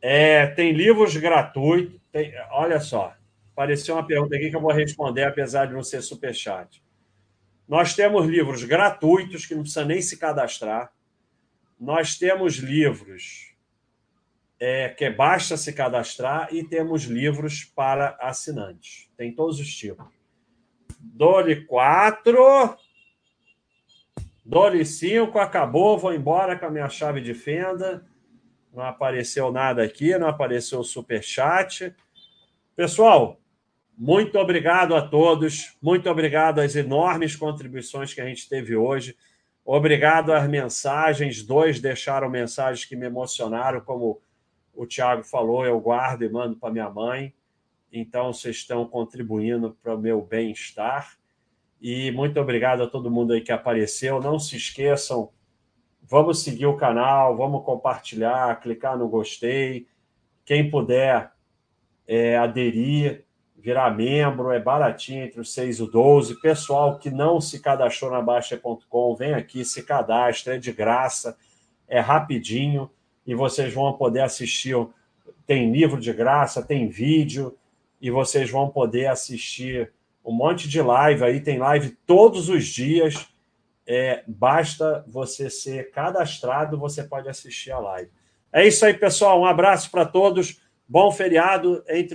É, tem livros gratuitos. Tem, olha só. Apareceu uma pergunta aqui que eu vou responder, apesar de não ser superchat. Nós temos livros gratuitos, que não precisa nem se cadastrar. Nós temos livros... É, que basta se cadastrar, e temos livros para assinantes. Tem todos os tipos. Dou-lhe quatro. Dou-lhe cinco. Acabou, vou embora com a minha chave de fenda. Não apareceu nada aqui, não apareceu o superchat. Pessoal, muito obrigado a todos. Muito obrigado às enormes contribuições que a gente teve hoje. Obrigado às mensagens. Dois deixaram mensagens que me emocionaram, como o Thiago falou, eu guardo e mando para minha mãe. Então, vocês estão contribuindo para o meu bem-estar. E muito obrigado a todo mundo aí que apareceu. Não se esqueçam, vamos seguir o canal, vamos compartilhar, clicar no gostei. Quem puder é, aderir, virar membro, é baratinho, entre os seis e o doze. Pessoal que não se cadastrou na Baixa ponto com, vem aqui, se cadastra, é de graça, é rapidinho. E vocês vão poder assistir, tem livro de graça, tem vídeo, e vocês vão poder assistir um monte de live aí, tem live todos os dias, é, basta você ser cadastrado, você pode assistir a live. É isso aí, pessoal, um abraço para todos, bom feriado, entre